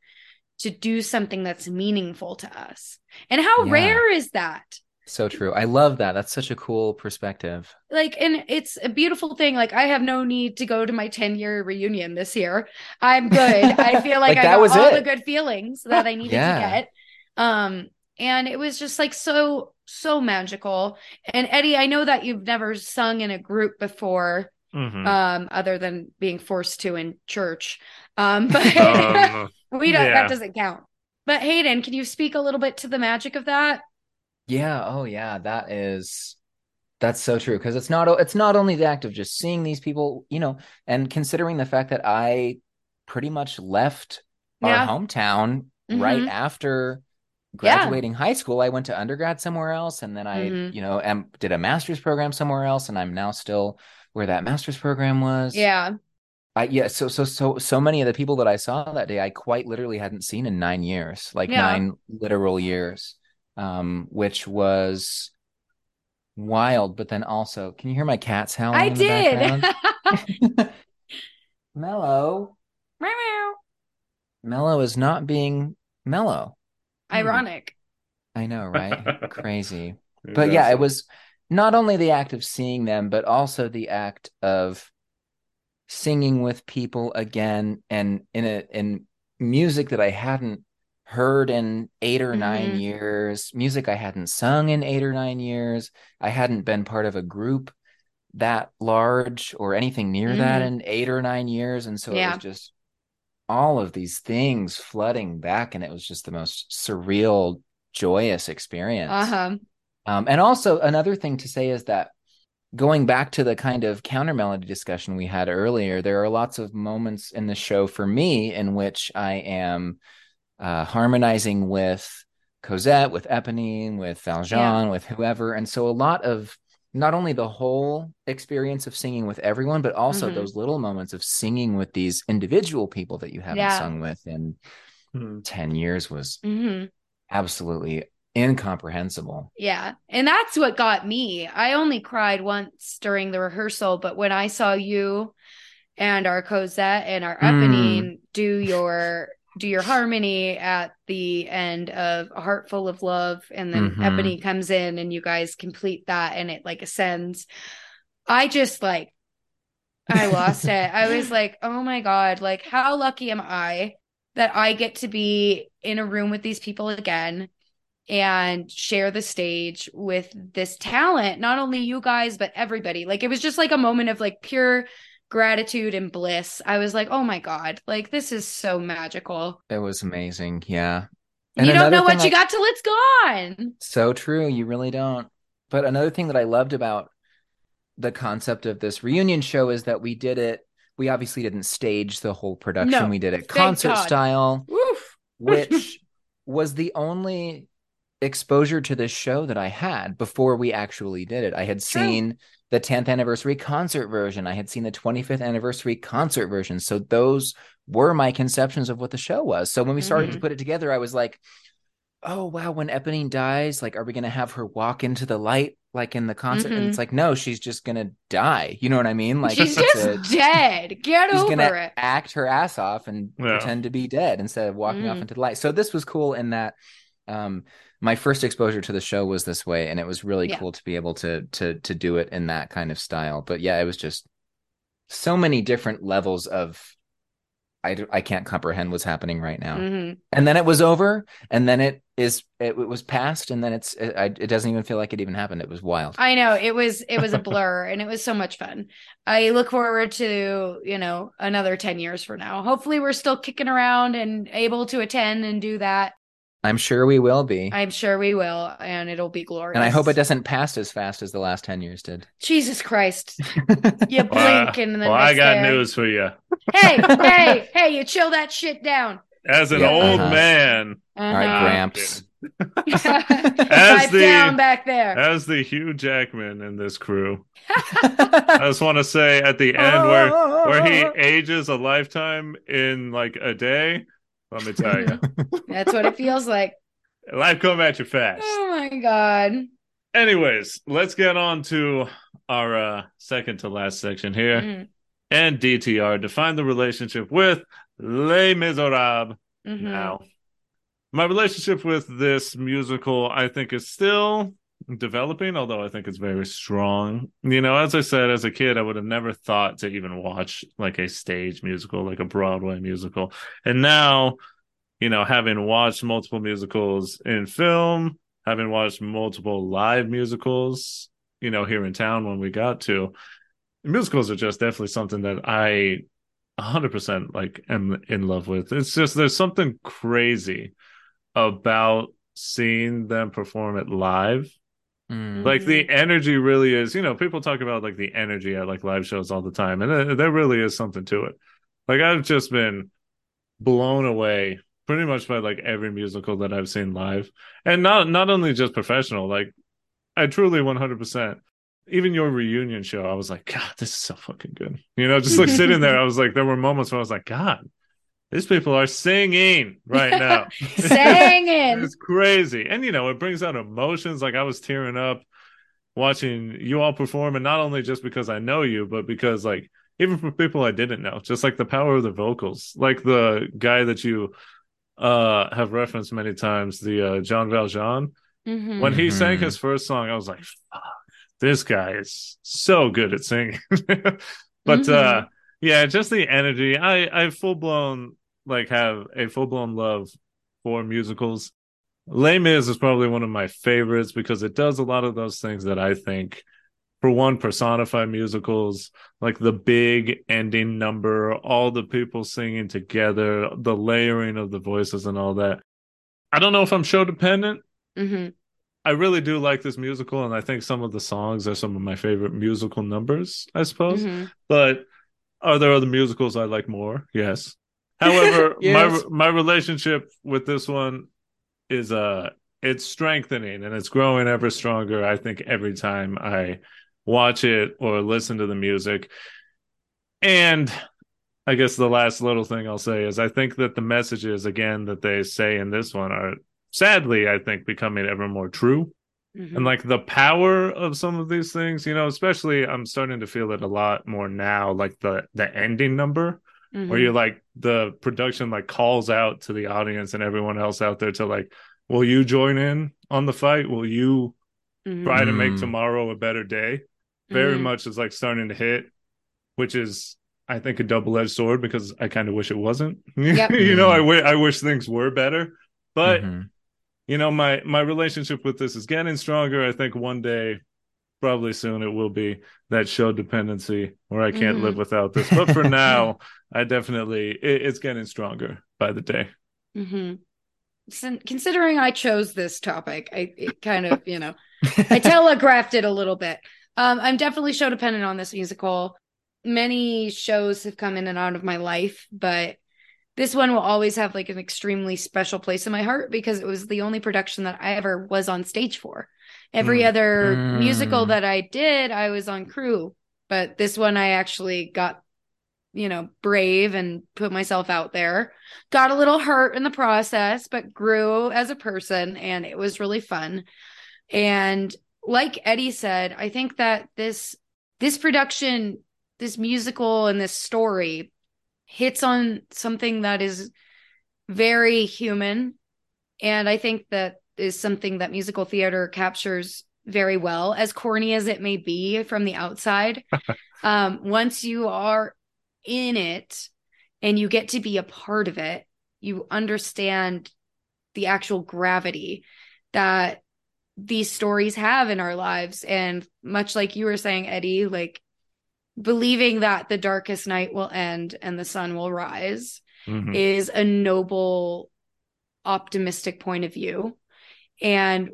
to do something that's meaningful to us. And how yeah. rare is that? So true. I love that. That's such a cool perspective. Like, and it's a beautiful thing. Like, I have no need to go to my ten year reunion this year. I'm good. I feel like, like I got all it. the good feelings that I needed yeah. to get. Um, and it was just like, so, so magical. And Eddie, I know that you've never sung in a group before, mm-hmm. um, other than being forced to in church. Um, but um, we don't, yeah. that doesn't count. But Hayden, can you speak a little bit to the magic of that? Yeah. Oh yeah. That is, that's so true. Cause it's not, it's not only the act of just seeing these people, you know, and considering the fact that I pretty much left yeah. our hometown mm-hmm. right after graduating yeah. high school. I went to undergrad somewhere else. And then I, mm-hmm. you know, am, did a master's program somewhere else. And I'm now still where that master's program was. Yeah. I, yeah. So, so, so, so many of the people that I saw that day, I quite literally hadn't seen in nine years, like yeah. nine literal years. Um, which was wild, but then also, can you hear my cats howling? I in the did. Mellow. Meow, meow. Mellow is not being mellow. Ironic. Mm. I know, right? Crazy. It but does. yeah, it was not only the act of seeing them, but also the act of singing with people again, and in a in music that I hadn't heard in eight or nine mm-hmm. years, music I hadn't sung in eight or nine years. I hadn't been part of a group that large or anything near mm-hmm. that in eight or nine years. And so yeah. it was just all of these things flooding back. And it was just the most surreal, joyous experience. Uh-huh. Um, and also another thing to say is that going back to the kind of counter melody discussion we had earlier, there are lots of moments in the show for me in which I am Uh, harmonizing with Cosette, with Eponine, with Valjean, yeah. with whoever. And so a lot of not only the whole experience of singing with everyone, but also mm-hmm. those little moments of singing with these individual people that you haven't yeah. sung with in mm-hmm. ten years was mm-hmm. absolutely incomprehensible. Yeah. And that's what got me. I only cried once during the rehearsal, but when I saw you and our Cosette and our Eponine mm. do your... do your harmony at the end of A Heart Full of Love, and then mm-hmm. Ebony comes in and you guys complete that and it like ascends. I just like, I lost it. I was like, oh my God, like how lucky am I that I get to be in a room with these people again and share the stage with this talent, not only you guys, but everybody. Like it was just like a moment of like pure gratitude and bliss. I was like, oh my God, like this is so magical. It was amazing. Yeah. And you don't know what I... you got till it's gone. So true. You really don't. But another thing that I loved about the concept of this reunion show is that we did it. We obviously didn't stage the whole production. No, we did it concert style, which was the only exposure to this show that I had before we actually did it. I had true. seen the tenth anniversary concert version. I had seen the twenty-fifth anniversary concert version. So those were my conceptions of what the show was. So when we started mm-hmm. to put it together, I was like, oh, wow, when Eponine dies, like, are we going to have her walk into the light, like in the concert? Mm-hmm. And it's like, no, she's just going to die. You know what I mean? Like she's just a, dead. Get she's over gonna it. Act her ass off and yeah. pretend to be dead instead of walking mm. off into the light. So this was cool in that um, my first exposure to the show was this way, and it was really yeah. cool to be able to to to do it in that kind of style. But yeah, it was just so many different levels of I, I can't comprehend what's happening right now. Mm-hmm. And then it was over, and then it is it, it was past, and then it's it, I, it doesn't even feel like it even happened. It was wild. I know it was it was a blur, and it was so much fun. I look forward to you know another ten years from now. Hopefully, we're still kicking around and able to attend and do that. I'm sure we will be. I'm sure we will, and it'll be glorious. And I hope it doesn't pass as fast as the last ten years did. Jesus Christ. You blink well, and then Well, I got there. news for you. Hey, hey, hey, you chill that shit down. As an yeah, old uh-huh. man. Uh-huh. All right, Gramps. as Pipe the, down back there. As the Hugh Jackman in this crew. I just want to say at the end where where he ages a lifetime in like a day. Let me tell you. That's what it feels like. Life come at you fast. Oh, my God. Anyways, let's get on to our uh, second to last section here. Mm-hmm. And D T R, define the relationship with Les Misérables. Mm-hmm. Now, my relationship with this musical, I think, is still developing, although I think it's very strong. You know, as I said, as a kid, I would have never thought to even watch like a stage musical, like a Broadway musical. And now, you know, having watched multiple musicals in film, having watched multiple live musicals, you know, here in town when we got to, musicals are just definitely something that I one hundred percent like am in love with. It's just, there's something crazy about seeing them perform it live. Mm. Like the energy really is, you know, people talk about like the energy at like live shows all the time, and there really is something to it. Like I've just been blown away pretty much by like every musical that I've seen live, and not not only just professional, like I truly one hundred percent. Even your reunion show, I was like, God, this is so fucking good. You know, just like sitting there, I was like, there were moments where I was like, God, these people are singing right now. Singing. It's crazy. And, you know, it brings out emotions. Like I was tearing up watching you all perform. And not only just because I know you, but because like even for people I didn't know, just like the power of the vocals, like the guy that you uh, have referenced many times, the uh, Jean Valjean. Mm-hmm. When he mm-hmm. sang his first song, I was like, fuck. This guy is so good at singing. But mm-hmm. uh, yeah, just the energy. I, I full blown like have a full blown love for musicals. Les Mis is probably one of my favorites because it does a lot of those things that I think, for one, personify musicals, like the big ending number, all the people singing together, the layering of the voices and all that. I don't know if I'm show dependent. Mm-hmm. I really do like this musical, and I think some of the songs are some of my favorite musical numbers, I suppose. Mm-hmm. But are there other musicals I like more? Yes. However, yes. my my relationship with this one is uh it's strengthening, and it's growing ever stronger, I think, every time I watch it or listen to the music. And I guess the last little thing I'll say is I think that the messages, again, that they say in this one are sadly, I think, becoming ever more true. Mm-hmm. And like the power of some of these things, you know, especially I'm starting to feel it a lot more now, like the the ending number, mm-hmm. where you're like the production like calls out to the audience and everyone else out there to like, will you join in on the fight? Will you mm-hmm. try to make tomorrow a better day? Very mm-hmm. much is like starting to hit, which is, I think, a double-edged sword because I kind of wish it wasn't. Yep. You know, I, w- I wish things were better, but mm-hmm. you know, my, my relationship with this is getting stronger. I think one day, probably soon, it will be that show dependency where I can't mm. live without this. But for now, I definitely, it, it's getting stronger by the day. Mm-hmm. So, considering I chose this topic, I it kind of, you know, I telegraphed it a little bit. Um, I'm definitely show dependent on this musical. Many shows have come in and out of my life, but this one will always have like an extremely special place in my heart because it was the only production that I ever was on stage for. Every mm. other mm. musical that I did, I was on crew, but this one I actually got, you know, brave and put myself out there. Got a little hurt in the process, but grew as a person, and it was really fun. And like Eddie said, I think that this this production, this musical, and this story hits on something that is very human. And I think that is something that musical theater captures very well, as corny as it may be from the outside. um, once you are in it and you get to be a part of it, you understand the actual gravity that these stories have in our lives. And much like you were saying, Eddie, like, believing that the darkest night will end and the sun will rise mm-hmm. is a noble, optimistic point of view. And,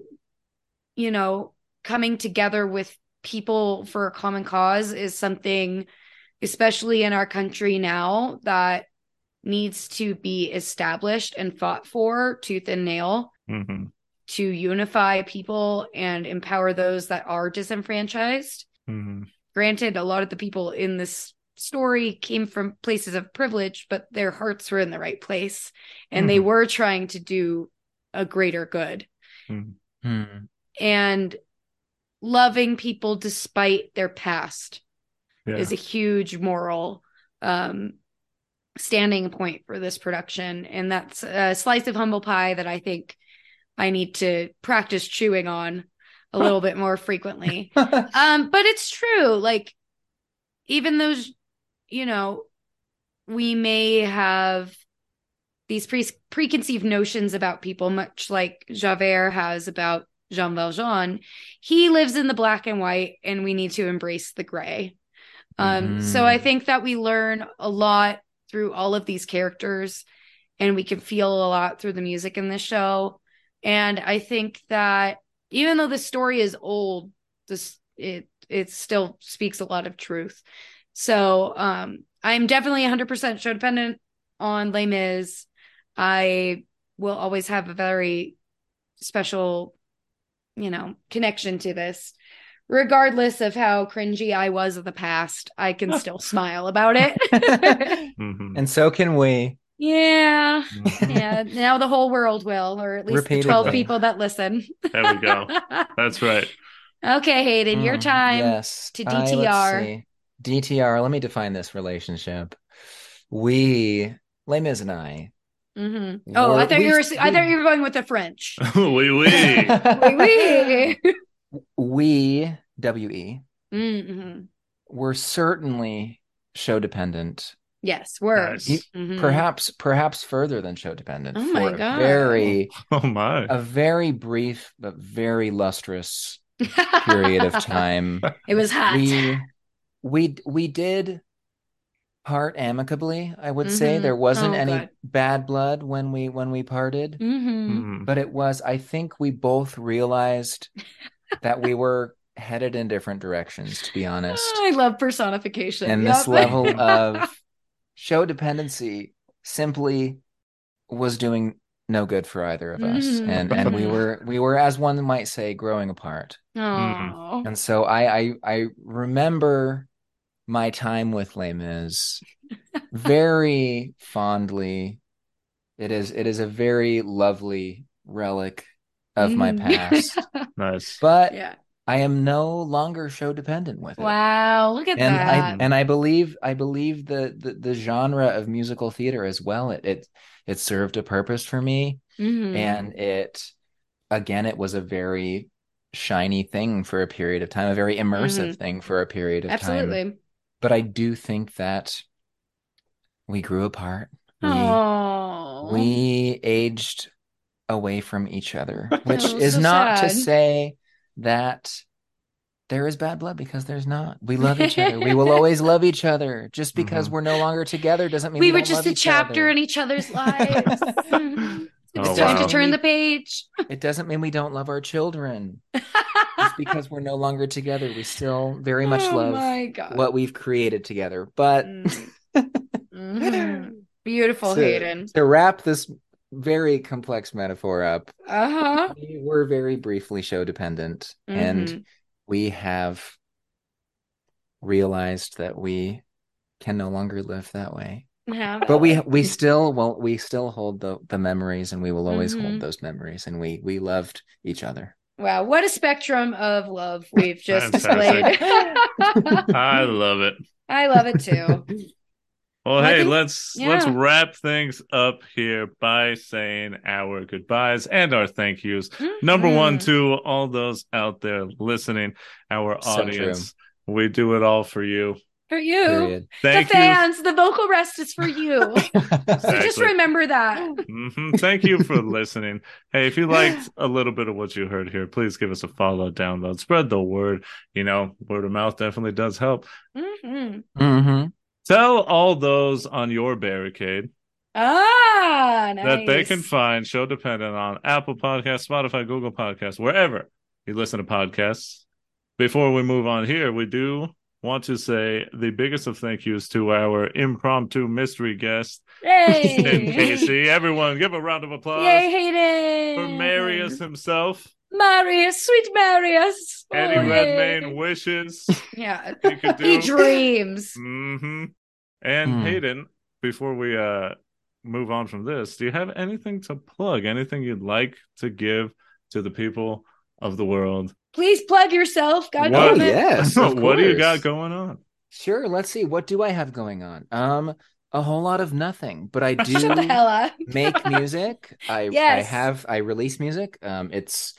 you know, coming together with people for a common cause is something, especially in our country now, that needs to be established and fought for tooth and nail mm-hmm. to unify people and empower those that are disenfranchised. Mm-hmm. Granted, a lot of the people in this story came from places of privilege, but their hearts were in the right place, and mm-hmm. they were trying to do a greater good. Mm-hmm. And loving people despite their past yeah. is a huge moral um, standing point for this production. And that's a slice of humble pie that I think I need to practice chewing on a little bit more frequently. Um, but it's true. Like, even those, you know, we may have these pre- preconceived notions about people, much like Javert has about Jean Valjean. He lives in the black and white, and we need to embrace the gray. Um, mm. So I think that we learn a lot through all of these characters, and we can feel a lot through the music in this show. And I think that even though the story is old, this it it still speaks a lot of truth. So um, I'm definitely one hundred percent show dependent on Les Mis. I will always have a very special, you know, connection to this. Regardless of how cringy I was in the past, I can still smile about it. Mm-hmm. And so can we. Yeah. Mm-hmm. Yeah. Now the whole world will, or at least the twelve people that listen. There we go. That's right. Okay, Hayden, mm, your time yes. to D T R. I, D T R, let me define this relationship. We, Les Mis and I. Mm-hmm. Oh, I thought we, you were I thought you were going with the French. Oui, oui. Oui, oui. We, W E, mm-hmm. we're certainly show dependent. Yes, worse. Yes. Mm-hmm. Perhaps, perhaps further than show dependent. Oh my God! A very, oh my! A very brief but very lustrous period of time. It was hot. We, we, we did part amicably. I would mm-hmm. say there wasn't oh, any God. bad blood when we when we parted. Mm-hmm. Mm-hmm. But it was. I think we both realized that we were headed in different directions, to be honest. I love personification. And yep. this level of show dependency simply was doing no good for either of us. Mm. And and we were we were, as one might say, growing apart. Aww. And so I, I I remember my time with Les Mis very fondly. It is it is a very lovely relic of my past. Nice. But yeah. I am no longer show dependent with it. Wow, look at and that. I, and I believe I believe the, the the genre of musical theater as well. It it it served a purpose for me. Mm-hmm. And it again it was a very shiny thing for a period of time, a very immersive mm-hmm. thing for a period of Absolutely. time. Absolutely. But I do think that we grew apart. Oh. We, we aged away from each other, which oh, is so not sad. To say that there is bad blood, because there's not. We love each other. We will always love each other. Just because mm-hmm. we're no longer together doesn't mean we, we were don't just love a each chapter other. in each other's lives. It's oh, time wow. to turn the page. It doesn't mean we don't love our children. Just because we're no longer together, we still very much oh, love what we've created together. But mm-hmm. beautiful, so, Hayden. To wrap this very complex metaphor up. Uh-huh. We were very briefly show dependent, mm-hmm. and we have realized that we can no longer live that way. Yeah. But we we still well we still hold the, the memories, and we will always mm-hmm. hold those memories, and we we loved each other. Wow, what a spectrum of love we've just displayed. I love it. I love it too. Well, hey, think, let's yeah. let's wrap things up here by saying our goodbyes and our thank yous. Mm-hmm. Number one to all those out there listening, our so audience. True. We do it all for you. For you. Period. Thank the fans, you. The vocal rest is for you. Exactly. So just remember that. Mm-hmm. Thank you for listening. Hey, if you liked a little bit of what you heard here, please give us a follow, download, spread the word. You know, word of mouth definitely does help. Mm-hmm. Mm-hmm. Tell all those on your barricade ah, nice. that they can find Show Dependent on Apple Podcasts, Spotify, Google Podcasts, wherever you listen to podcasts. Before we move on here, we do want to say the biggest of thank yous to our impromptu mystery guest, hey. Hayden Casey. Everyone, give a round of applause. Yay, Hayden. For Marius himself. Marius, sweet Marius. Eddie oh, Redmayne wishes. Yeah, he, he dreams. Mm-hmm. And mm. Hayden, before we uh, move on from this, do you have anything to plug? Anything you'd like to give to the people of the world? Please plug yourself. God damn it. Yes, what do you got going on? Sure. Let's see. What do I have going on? Um, a whole lot of nothing, but I do Shut the hell up. make music. I, yes. I have, I release music. Um, it's,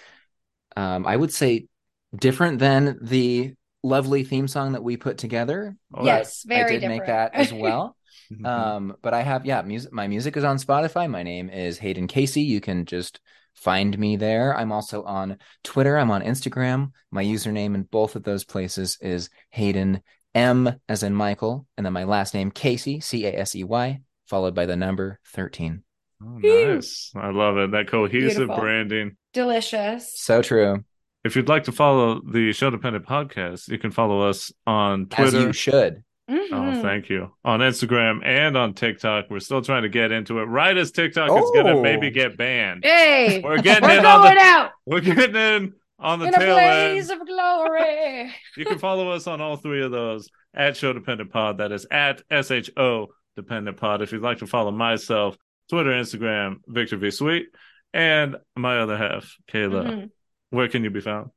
um, I would say different than the lovely theme song that we put together. Oh, yes. Very I did different. Make that as well. um, but I have, yeah, music. My music is on Spotify. My name is Hayden Casey. You can just find me there. I'm also on Twitter. I'm on Instagram. My username in both of those places is Hayden M as in Michael, and then my last name Casey, C A S E Y, followed by the number thirteen. Oh, nice. I love it. That cohesive Beautiful. branding. Delicious. So true. If you'd like to follow the Show Dependent Podcast, you can follow us on Twitter. As you should. Mm-hmm. Oh, thank you. On Instagram and on TikTok. We're still trying to get into it. Right as TikTok oh. is going to maybe get banned. Hey, we're getting we're in going on the, out. We're getting in. On the in tail a blaze end. Of glory. You can follow us on all three of those at Show Dependent Pod. That is at S H O Dependent Pod. If you'd like to follow myself, Twitter, Instagram, Victor V Sweet, and my other half, Kayla. Mm-hmm. Where can you be found?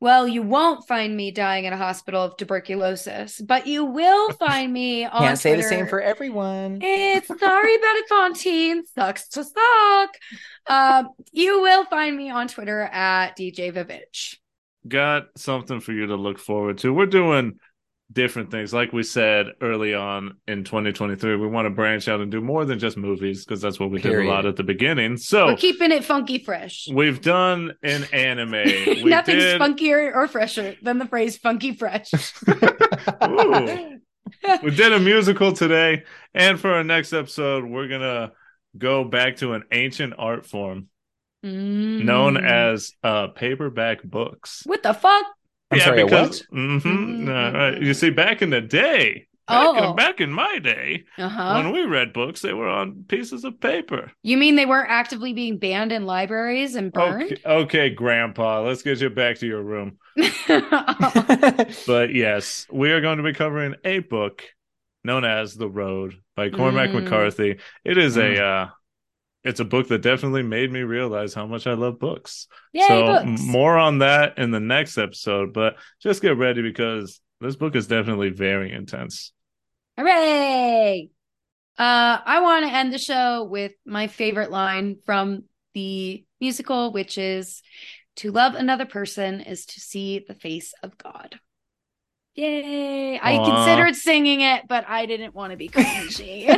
Well, you won't find me dying in a hospital of tuberculosis, but you will find me on Can't Twitter. Say the same for everyone. It's sorry about it, Fontaine. Sucks to suck. Um, you will find me on Twitter at D J Vivitch. Got something for you to look forward to. We're doing different things. Like we said early on in twenty twenty-three, we want to branch out and do more than just movies, because that's what we Period. did a lot at the beginning. So we're keeping it funky fresh. We've done an anime. We Nothing's did... funkier or fresher than the phrase funky fresh. Ooh. We did a musical today, and for our next episode, we're gonna go back to an ancient art form mm. known as uh paperback books. What the fuck? I'm yeah, sorry, because mm-hmm, mm-hmm. Uh, right. you see, back in the day, back, oh. in, back in my day, uh-huh. when we read books, they were on pieces of paper. You mean they weren't actively being banned in libraries and burned? Okay, okay Grandpa, let's get you back to your room. oh. But yes, we are going to be covering a book known as The Road by Cormac mm. McCarthy. It is mm. a... Uh, It's a book that definitely made me realize how much I love books. Yay, so books. More on that in the next episode, but just get ready because this book is definitely very intense. Hooray! Uh, I want to end the show with my favorite line from the musical, which is, to love another person is to see the face of God. Yay! I Aww. considered singing it, but I didn't want to be cringy.